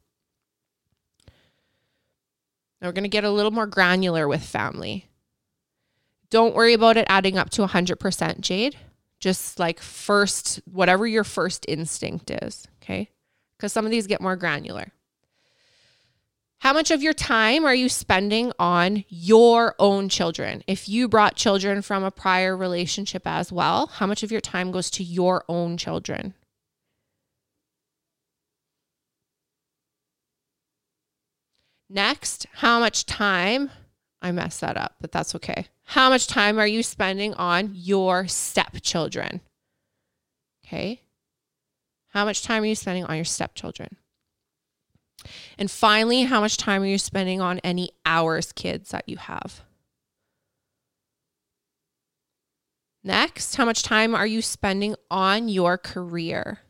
Now we're going to get a little more granular with family. Don't worry about it adding up to 100%, Jade. Just like first, whatever your first instinct is, okay? Because some of these get more granular. How much of your time are you spending on your own children? If you brought children from a prior relationship as well, how much of your time goes to your own children? Next, how much time, I messed that up, but that's okay. How much time are you spending on your stepchildren? Okay. How much time are you spending on your stepchildren? And finally, how much time are you spending on any hours kids that you have? Next, how much time are you spending on your career?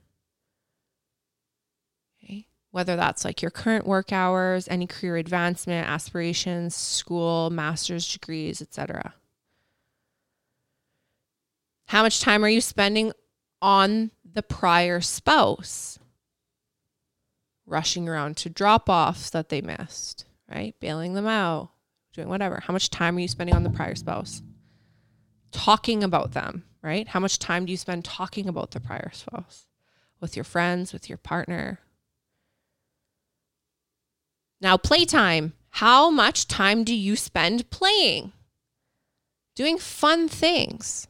Okay. Whether that's like your current work hours, any career advancement, aspirations, school, master's degrees, etc. How much time are you spending on the prior spouse, rushing around to drop-offs that they missed, right? Bailing them out, doing whatever. How much time are you spending on the prior spouse? Talking about them, right? How much time do you spend talking about the prior spouse with your friends, with your partner? Now, playtime. How much time do you spend playing, doing fun things?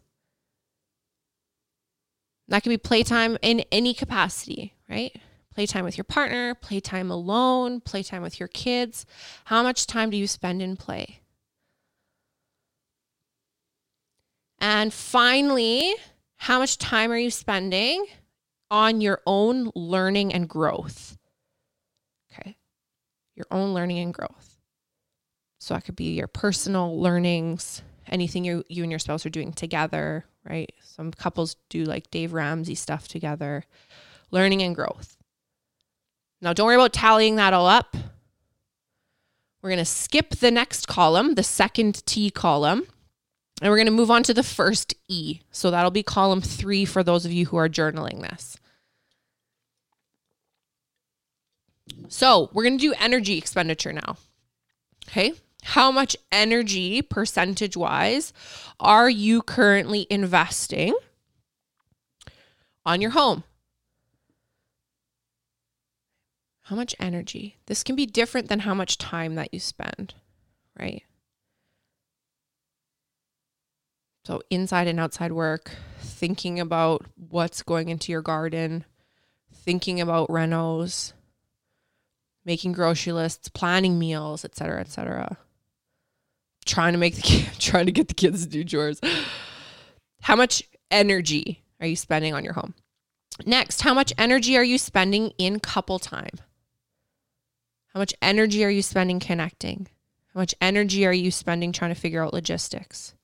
That could be playtime in any capacity, right? Playtime with your partner, playtime alone, playtime with your kids. How much time do you spend in play? And finally, how much time are you spending on your own learning and growth? Okay, your own learning and growth. So that could be your personal learnings, anything you and your spouse are doing together, right? Some couples do like Dave Ramsey stuff together, learning and growth. Now, don't worry about tallying that all up. We're going to skip the next column, the second T column, and we're going to move on to the first E. So that'll be column 3 for those of you who are journaling this. So we're going to do energy expenditure now. Okay. How much energy, percentage-wise, are you currently investing on your home? How much energy? This can be different than how much time that you spend, right? So inside and outside work, thinking about what's going into your garden, thinking about renos, making grocery lists, planning meals, et cetera, et cetera. Trying to get the kids to do chores. How much energy are you spending on your home? Next, how much energy are you spending in couple time? How much energy are you spending connecting? How much energy are you spending trying to figure out logistics?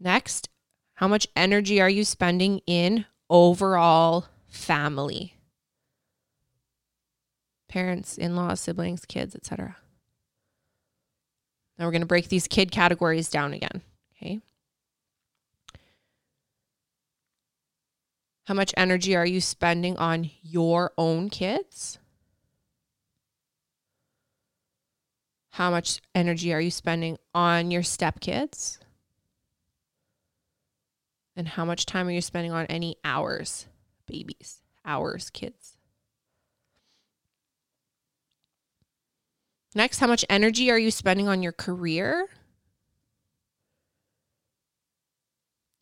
Next, how much energy are you spending in overall family? Parents, in-laws, siblings, kids, etc. Now we're going to break these kid categories down again, okay? How much energy are you spending on your own kids? How much energy are you spending on your stepkids? And how much time are you spending on any hours, babies, hours, kids? Next, how much energy are you spending on your career?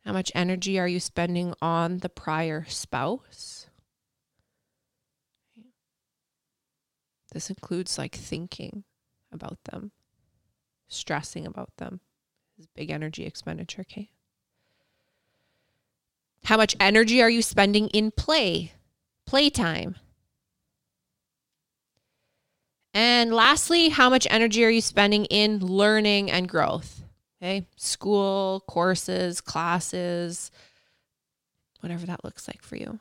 How much energy are you spending on the prior spouse? This includes like thinking about them, stressing about them. This is big energy expenditure, okay? How much energy are you spending in playtime? And lastly, how much energy are you spending in learning and growth? Okay, school, courses, classes, whatever that looks like for you.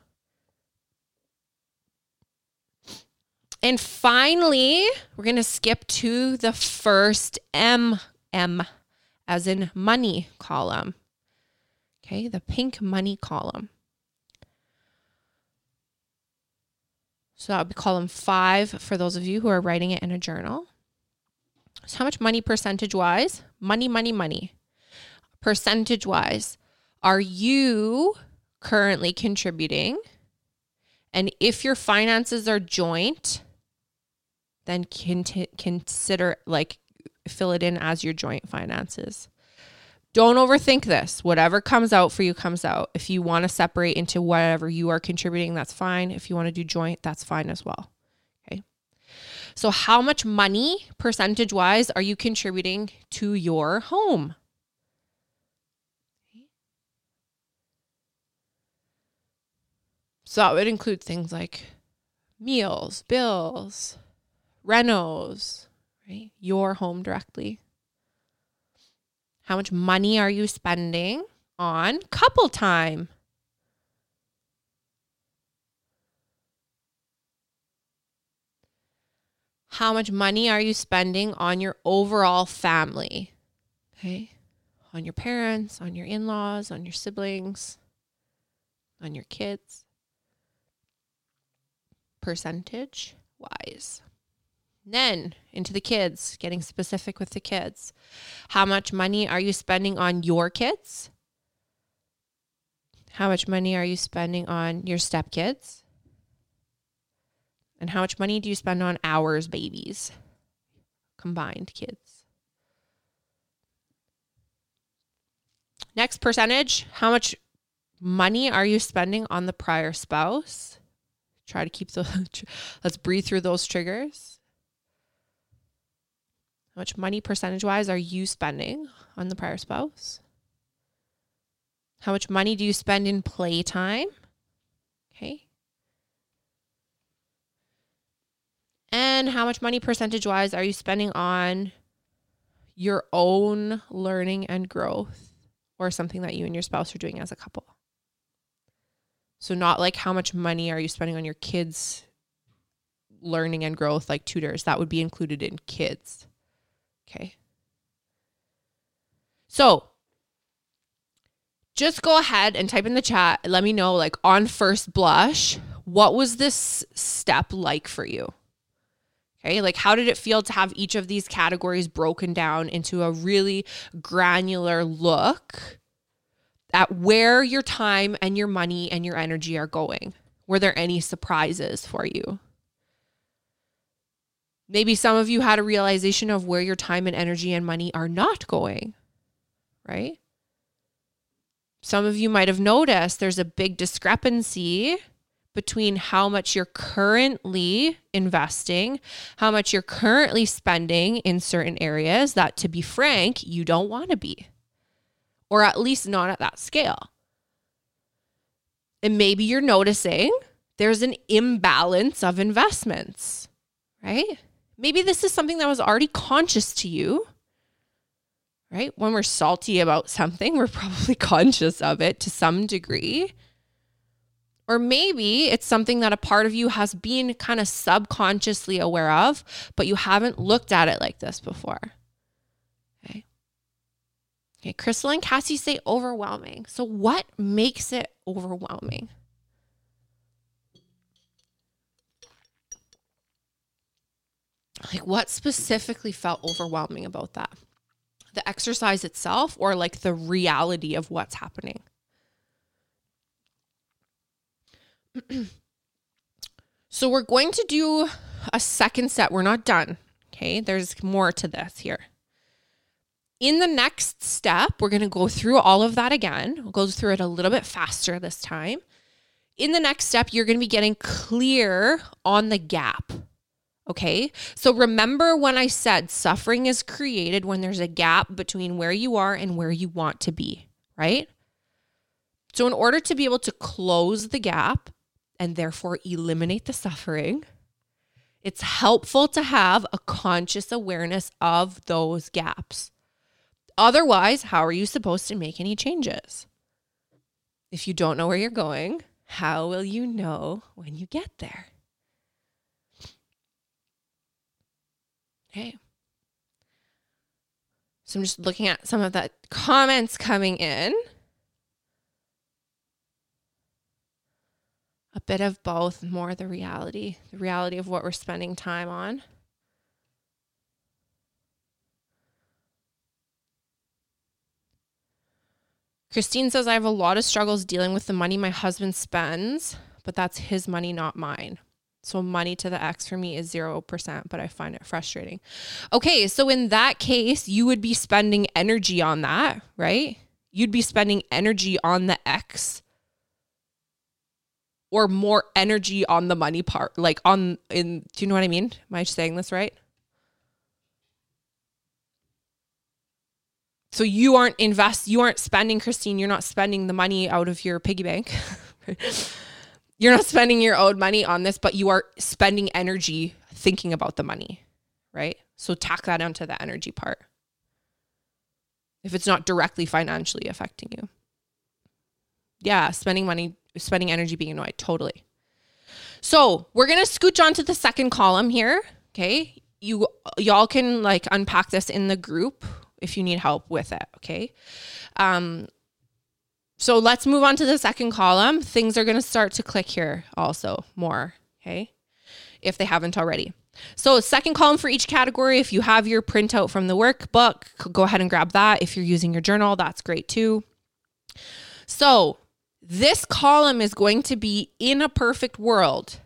And finally, we're going to skip to the first M as in money column. Okay, the pink money column. So that would be column 5 for those of you who are writing it in a journal. So how much money percentage-wise? Money. Percentage-wise, are you currently contributing? And if your finances are joint, then consider, like, fill it in as your joint finances. Don't overthink this. Whatever comes out for you comes out. If you want to separate into whatever you are contributing, that's fine. If you want to do joint, that's fine as well. Okay. So how much money percentage-wise are you contributing to your home? So that would include things like meals, bills, renos, right? Your home directly. How much money are you spending on couple time? How much money are you spending on your overall family? Okay, on your parents, on your in-laws, on your siblings, on your kids. Percentage-wise. Then into the kids, getting specific with the kids. How much money are you spending on your kids? How much money are you spending on your stepkids? And how much money do you spend on ours babies? Combined kids. Next percentage, how much money are you spending on the prior spouse? Try to keep the, let's breathe through those triggers. How much money percentage-wise are you spending on the prior spouse? How much money do you spend in playtime? Okay. And how much money percentage-wise are you spending on your own learning and growth, or something that you and your spouse are doing as a couple? So not like how much money are you spending on your kids' learning and growth, like tutors. That would be included in kids. Okay. So just go ahead and type in the chat. Let me know, like, on first blush, what was this step like for you? Okay. Like, how did it feel to have each of these categories broken down into a really granular look at where your time and your money and your energy are going? Were there any surprises for you? Maybe some of you had a realization of where your time and energy and money are not going, right? Some of you might have noticed there's a big discrepancy between how much you're currently investing, how much you're currently spending in certain areas that, to be frank, you don't want to be, or at least not at that scale. And maybe you're noticing there's an imbalance of investments, right? Maybe this is something that was already conscious to you, right? When we're salty about something, we're probably conscious of it to some degree. Or maybe it's something that a part of you has been kind of subconsciously aware of, but you haven't looked at it like this before. Okay. Okay. Crystal and Cassie say overwhelming. So what makes it overwhelming? Like, what specifically felt overwhelming about that? The exercise itself, or like the reality of what's happening? So we're going to do a second set. We're not done. Okay. There's more to this here. In the next step, we're going to go through all of that again. We'll go through it a little bit faster this time. In the next step, you're going to be getting clear on the gap. Okay. So remember when I said suffering is created when there's a gap between where you are and where you want to be, right? So in order to be able to close the gap, and therefore eliminate the suffering, it's helpful to have a conscious awareness of those gaps. Otherwise, how are you supposed to make any changes? If you don't know where you're going, how will you know when you get there? Okay. So I'm just looking at some of the comments coming in. A bit of both, more the reality of what we're spending time on. Christine says, I have a lot of struggles dealing with the money my husband spends, but that's his money, not mine. So money to the ex for me is 0%, but I find it frustrating. Okay, so in that case, you would be spending energy on that, right? You'd be spending energy on the ex. Or more energy on the money part, like on, in, do you know what I mean? Am I saying this right? So you aren't spending, Christine, you're not spending the money out of your piggy bank. You're not spending your own money on this, but you are spending energy thinking about the money, right? So tack that onto the energy part. If it's not directly financially affecting you. Yeah, spending money, spending energy being annoyed. Totally. So we're going to scooch onto the second column here. Okay. Y'all can like unpack this in the group if you need help with it. Okay. So let's move on to the second column. Things are going to start to click here also more. Okay. If they haven't already. So second column for each category. If you have your printout from the workbook, go ahead and grab that. If you're using your journal, that's great too. So this column is going to be, in a perfect world,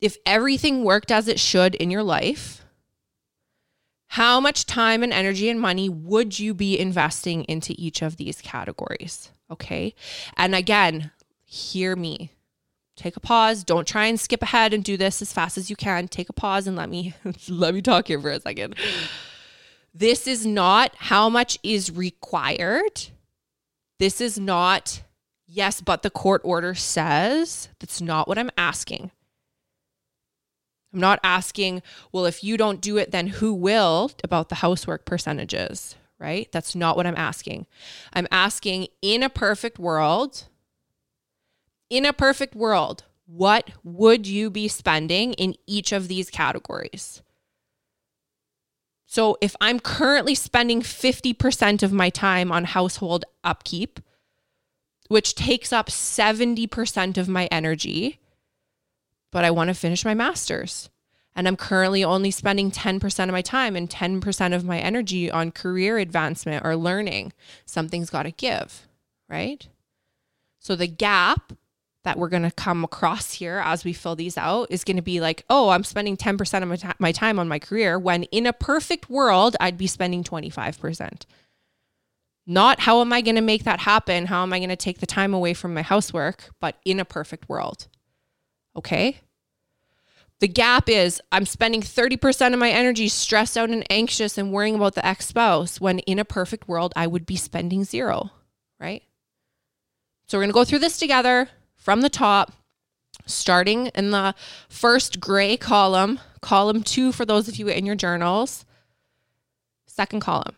if everything worked as it should in your life, how much time and energy and money would you be investing into each of these categories? Okay. And again, hear me. Take a pause. Don't try and skip ahead and do this as fast as you can. Take a pause and let me talk here for a second. This is not how much is required. This is not, yes, but the court order says. That's not what I'm asking. I'm not asking, well, if you don't do it, then who will, about the housework percentages, right? That's not what I'm asking. I'm asking, in a perfect world, what would you be spending in each of these categories? So if I'm currently spending 50% of my time on household upkeep, which takes up 70% of my energy, but I want to finish my master's, and I'm currently only spending 10% of my time and 10% of my energy on career advancement or learning, something's got to give, right? So the gap that we're going to come across here as we fill these out is going to be like, oh, I'm spending 10% of my time on my career, when in a perfect world, I'd be spending 25%. Not how am I going to make that happen? How am I going to take the time away from my housework? But in a perfect world. Okay. The gap is, I'm spending 30% of my energy stressed out and anxious and worrying about the ex-spouse, when in a perfect world, I would be spending 0, right? So we're going to go through this together. From the top, starting in the first gray column, column 2 for those of you in your journals, second column.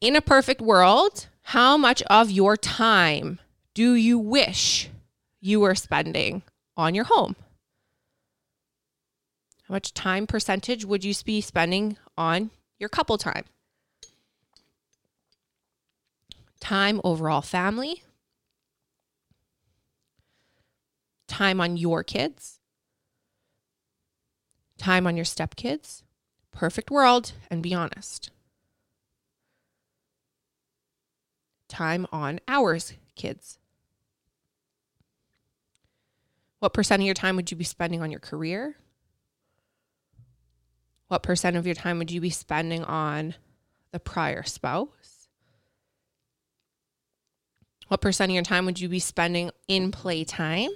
in a perfect world, how much of your time do you wish you were spending on your home? How much time percentage would you be spending on your couple time? Time overall family. Time on your kids. Time on your stepkids. Perfect world, and be honest. Time on ours, kids. What percent of your time would you be spending on your career? What percent of your time would you be spending on the prior spouse? What percent of your time would you be spending in playtime?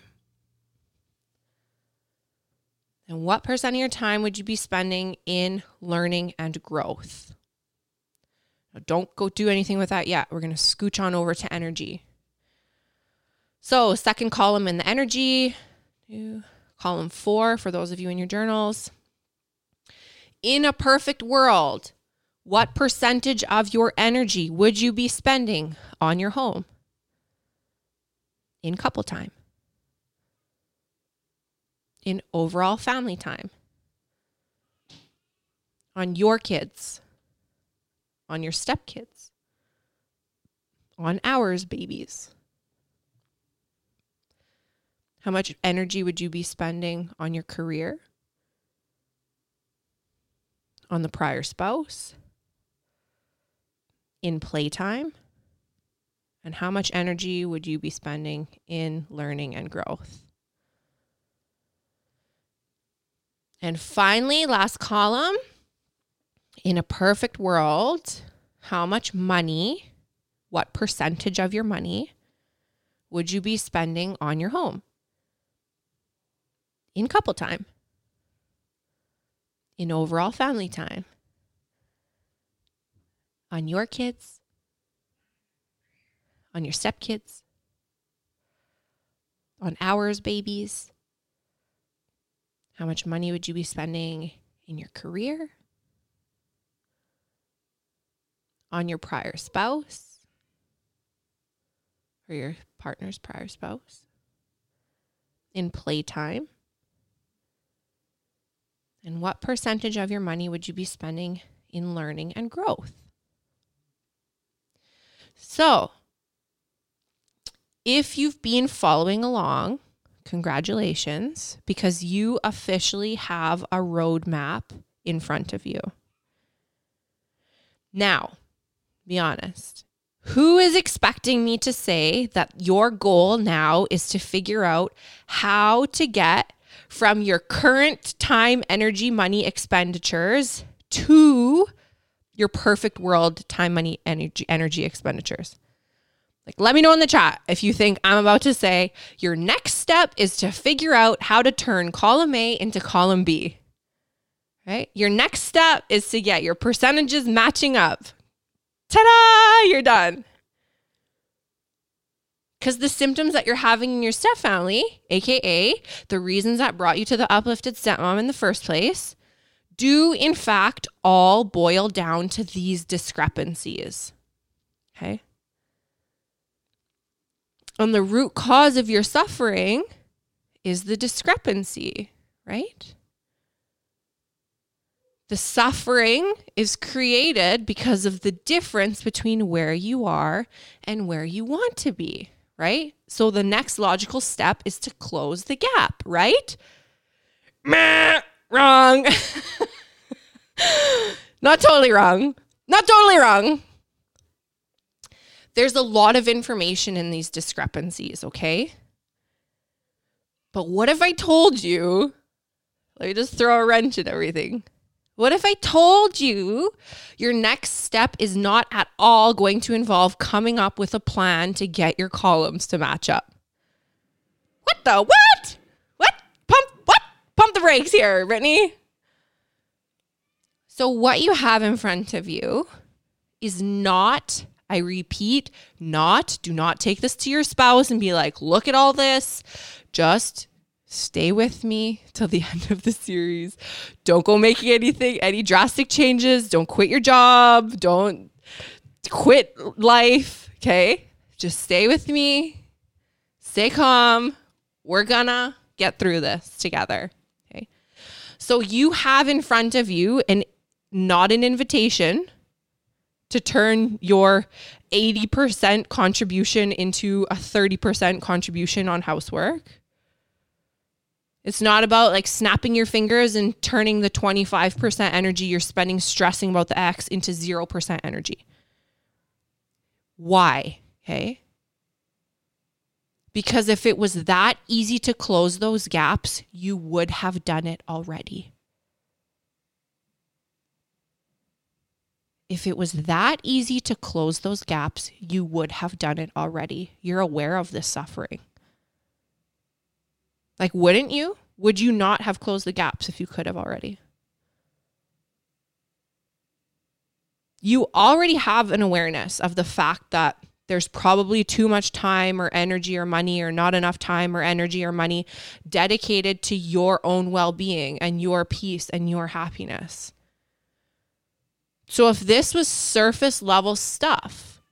And what percent of your time would you be spending in learning and growth? Now, don't go do anything with that yet. We're going to scooch on over to energy. So second column in the energy, column 4 for those of you in your journals. In a perfect world, what percentage of your energy would you be spending on your home? In couple time. In overall family time. On your kids. On your stepkids. On ours, babies. How much energy would you be spending on your career? On the prior spouse? In playtime? And how much energy would you be spending in learning and growth? And finally, last column, in a perfect world, how much money, what percentage of your money would you be spending on your home? In couple time, in overall family time, on your kids, on your stepkids, on ours, babies. How much money would you be spending in your career, on your prior spouse, or your partner's prior spouse, in playtime? And what percentage of your money would you be spending in learning and growth? So, if you've been following along, congratulations, because you officially have a roadmap in front of you. Now, be honest. Who is expecting me to say that your goal now is to figure out how to get from your current time, energy, money expenditures to your perfect world time, money, energy expenditures? Like, let me know in the chat if you think I'm about to say your next step is to figure out how to turn column A into column B, right? Your next step is to get your percentages matching up. Ta-da, you're done. Because the symptoms that you're having in your step family, aka the reasons that brought you to the uplifted stepmom in the first place, do in fact all boil down to these discrepancies. Okay? And the root cause of your suffering is the discrepancy, right? The suffering is created because of the difference between where you are and where you want to be. Right? So the next logical step is to close the gap, right? Meh, wrong. Not totally wrong. Not totally wrong. There's a lot of information in these discrepancies, okay? But what if I told you, let me just throw a wrench in everything. What if I told you your next step is not at all going to involve coming up with a plan to get your columns to match up? What the what? What? Pump the brakes here, Brittany. So what you have in front of you is not, I repeat, not, do not take this to your spouse and be like, look at all this. Just stay with me till the end of the series. Don't go making any drastic changes. Don't quit your job. Don't quit life. Okay. Just stay with me. Stay calm. We're gonna get through this together. Okay. So you have in front of you not an invitation to turn your 80% contribution into a 30% contribution on housework. It's not about like snapping your fingers and turning the 25% energy you're spending stressing about the ex into 0% energy. Why? Okay. Because if it was that easy to close those gaps, you would have done it already. If it was that easy to close those gaps, you would have done it already. You're aware of this suffering. Like, wouldn't you? Would you not have closed the gaps if you could have already? You already have an awareness of the fact that there's probably too much time or energy or money, or not enough time or energy or money dedicated to your own well-being and your peace and your happiness. So if this was surface level stuff,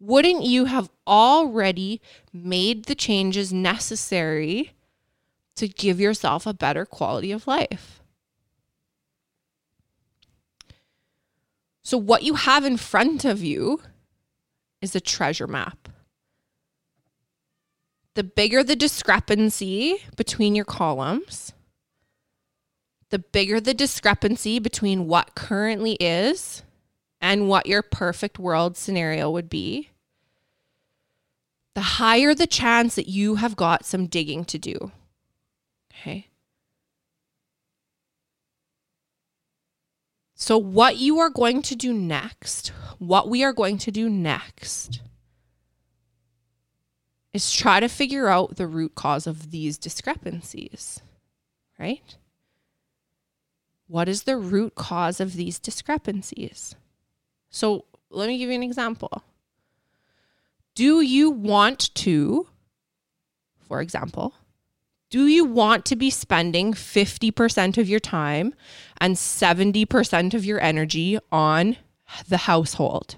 wouldn't you have already made the changes necessary to give yourself a better quality of life? So what you have in front of you is a treasure map. The bigger the discrepancy between your columns, the bigger the discrepancy between what currently is and what your perfect world scenario would be, the higher the chance that you have got some digging to do. Okay. So what you are going to do next, what we are going to do next is try to figure out the root cause of these discrepancies, right? What is the root cause of these discrepancies? So let me give you an example. Do you want to, for example, do you want to be spending 50% of your time and 70% of your energy on the household?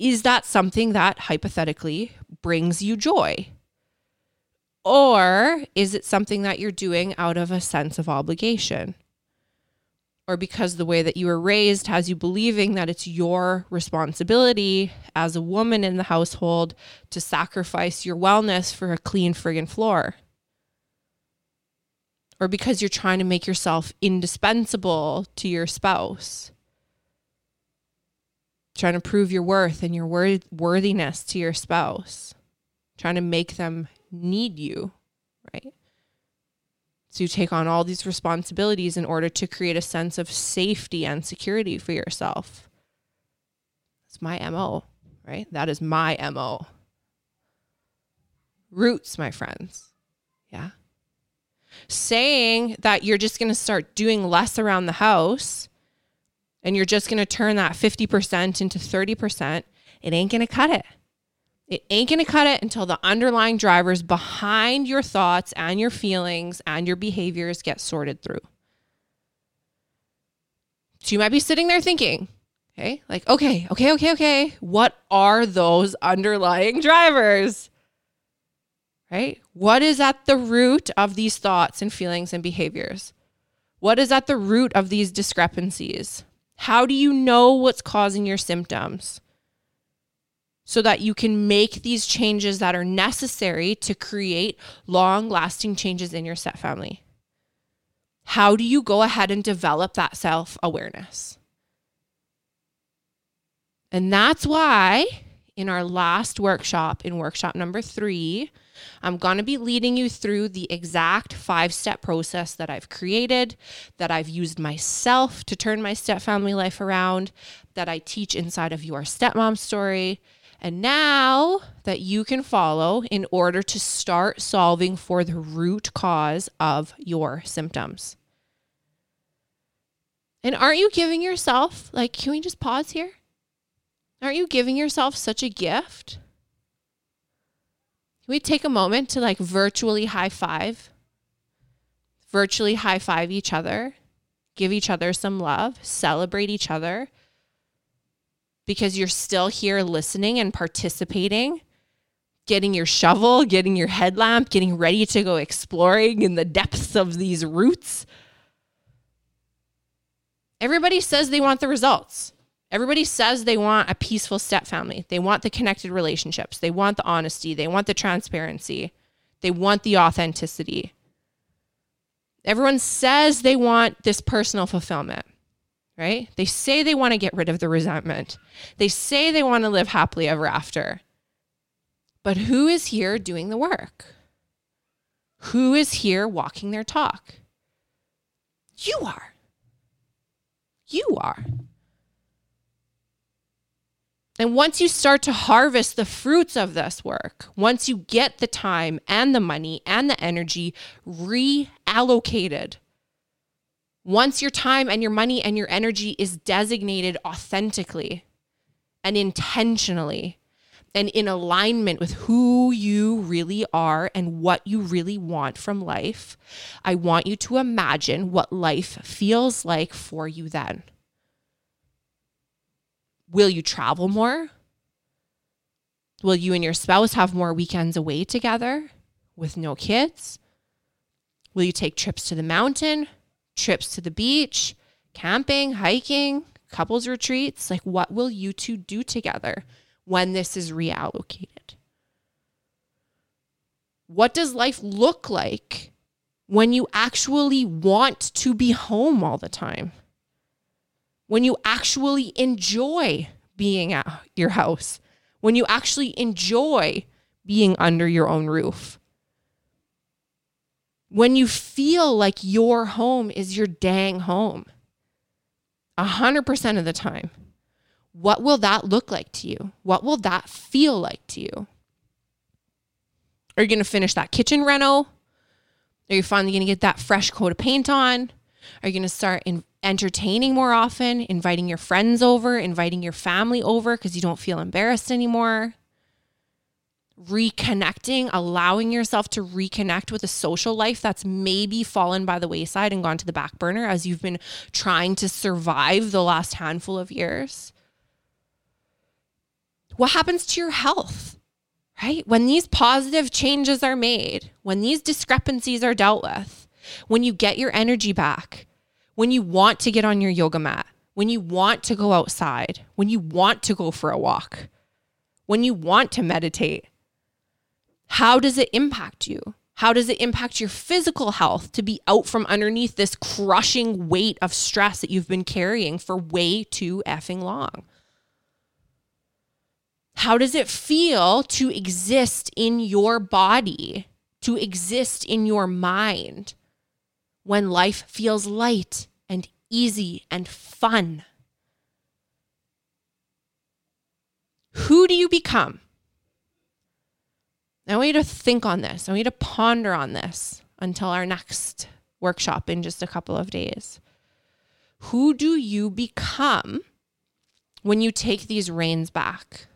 Is that something that hypothetically brings you joy? Or is it something that you're doing out of a sense of obligation? Or because the way that you were raised has you believing that it's your responsibility as a woman in the household to sacrifice your wellness for a clean friggin' floor? Or because you're trying to make yourself indispensable to your spouse, trying to prove your worth and your worthiness to your spouse, trying to make them need you, right? So you take on all these responsibilities in order to create a sense of safety and security for yourself. That's my MO, right? That is my MO. Roots, my friends. Yeah. Saying that you're just going to start doing less around the house and you're just going to turn that 50% into 30%, it ain't going to cut it. It ain't going to cut it until the underlying drivers behind your thoughts and your feelings and your behaviors get sorted through. So you might be sitting there thinking, okay, like, okay. What are those underlying drivers? Right? What is at the root of these thoughts and feelings and behaviors? What is at the root of these discrepancies? How do you know what's causing your symptoms so that you can make these changes that are necessary to create long-lasting changes in your step family? How do you go ahead and develop that self-awareness? And that's why in our last workshop, in workshop number 3, I'm going to be leading you through the exact 5-step process that I've created, that I've used myself to turn my stepfamily life around, that I teach inside of Your Stepmom Story, and now that you can follow in order to start solving for the root cause of your symptoms. And aren't you giving yourself, like, can we just pause here? Aren't you giving yourself such a gift? Can we take a moment to like virtually high five each other, give each other some love, celebrate each other, because you're still here listening and participating, getting your shovel, getting your headlamp, getting ready to go exploring in the depths of these roots. Everybody says they want the results. Everybody says they want a peaceful step family. They want the connected relationships. They want the honesty. They want the transparency. They want the authenticity. Everyone says they want this personal fulfillment, right? They say they want to get rid of the resentment. They say they want to live happily ever after. But who is here doing the work? Who is here walking their talk? You are. You are. And once you start to harvest the fruits of this work, once you get the time and the money and the energy reallocated, once your time and your money and your energy is designated authentically and intentionally and in alignment with who you really are and what you really want from life, I want you to imagine what life feels like for you then. Will you travel more? Will you and your spouse have more weekends away together with no kids? Will you take trips to the mountain, trips to the beach, camping, hiking, couples retreats? Like, what will you two do together when this is reallocated? What does life look like when you actually want to be home all the time? When you actually enjoy being at your house, when you actually enjoy being under your own roof, when you feel like your home is your dang home, 100% of the time, what will that look like to you? What will that feel like to you? Are you going to finish that kitchen reno? Are you finally going to get that fresh coat of paint on? Are you going to start entertaining more often, inviting your friends over, inviting your family over because you don't feel embarrassed anymore? Reconnecting, allowing yourself to reconnect with a social life that's maybe fallen by the wayside and gone to the back burner as you've been trying to survive the last handful of years. What happens to your health, right? When these positive changes are made, when these discrepancies are dealt with, when you get your energy back, when you want to get on your yoga mat, when you want to go outside, when you want to go for a walk, when you want to meditate, how does it impact you? How does it impact your physical health to be out from underneath this crushing weight of stress that you've been carrying for way too effing long? How does it feel to exist in your body, to exist in your mind, when life feels light and easy and fun? Who do you become? I want you to think on this. I want you to ponder on this until our next workshop in just a couple of days. Who do you become when you take these reins back?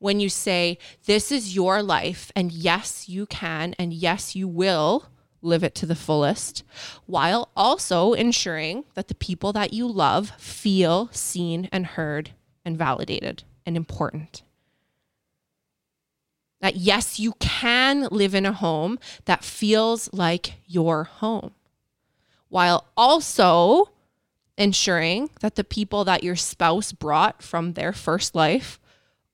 When you say, this is your life, and yes, you can, and yes, you will live it to the fullest, while also ensuring that the people that you love feel seen and heard and validated and important. That yes, you can live in a home that feels like your home, while also ensuring that the people that your spouse brought from their first life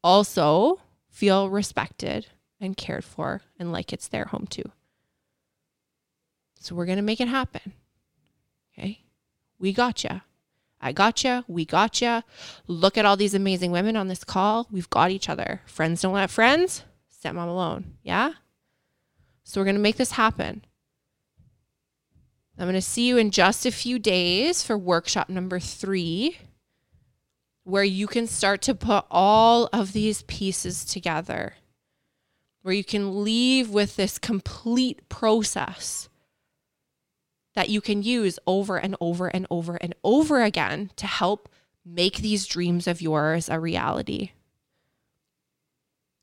also feel respected and cared for and like it's their home too. So we're going to make it happen. Okay? We gotcha. I gotcha. We gotcha. Look at all these amazing women on this call. We've got each other. Friends don't let friends. Stepmom alone. Yeah? So we're going to make this happen. I'm going to see you in just a few days for workshop number 3, where you can start to put all of these pieces together, where you can leave with this complete process that you can use over and over and over and over again to help make these dreams of yours a reality.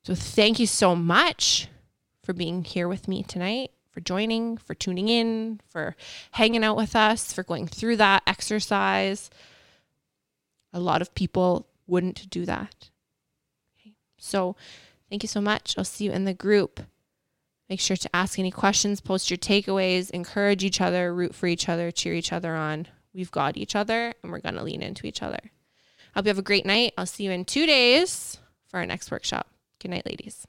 So thank you so much for being here with me tonight, for joining, for tuning in, for hanging out with us, for going through that exercise. A lot of people wouldn't do that. Okay. So thank you so much. I'll see you in the group. Make sure to ask any questions, post your takeaways, encourage each other, root for each other, cheer each other on. We've got each other, and we're going to lean into each other. I hope you have a great night. I'll see you in 2 days for our next workshop. Good night, ladies.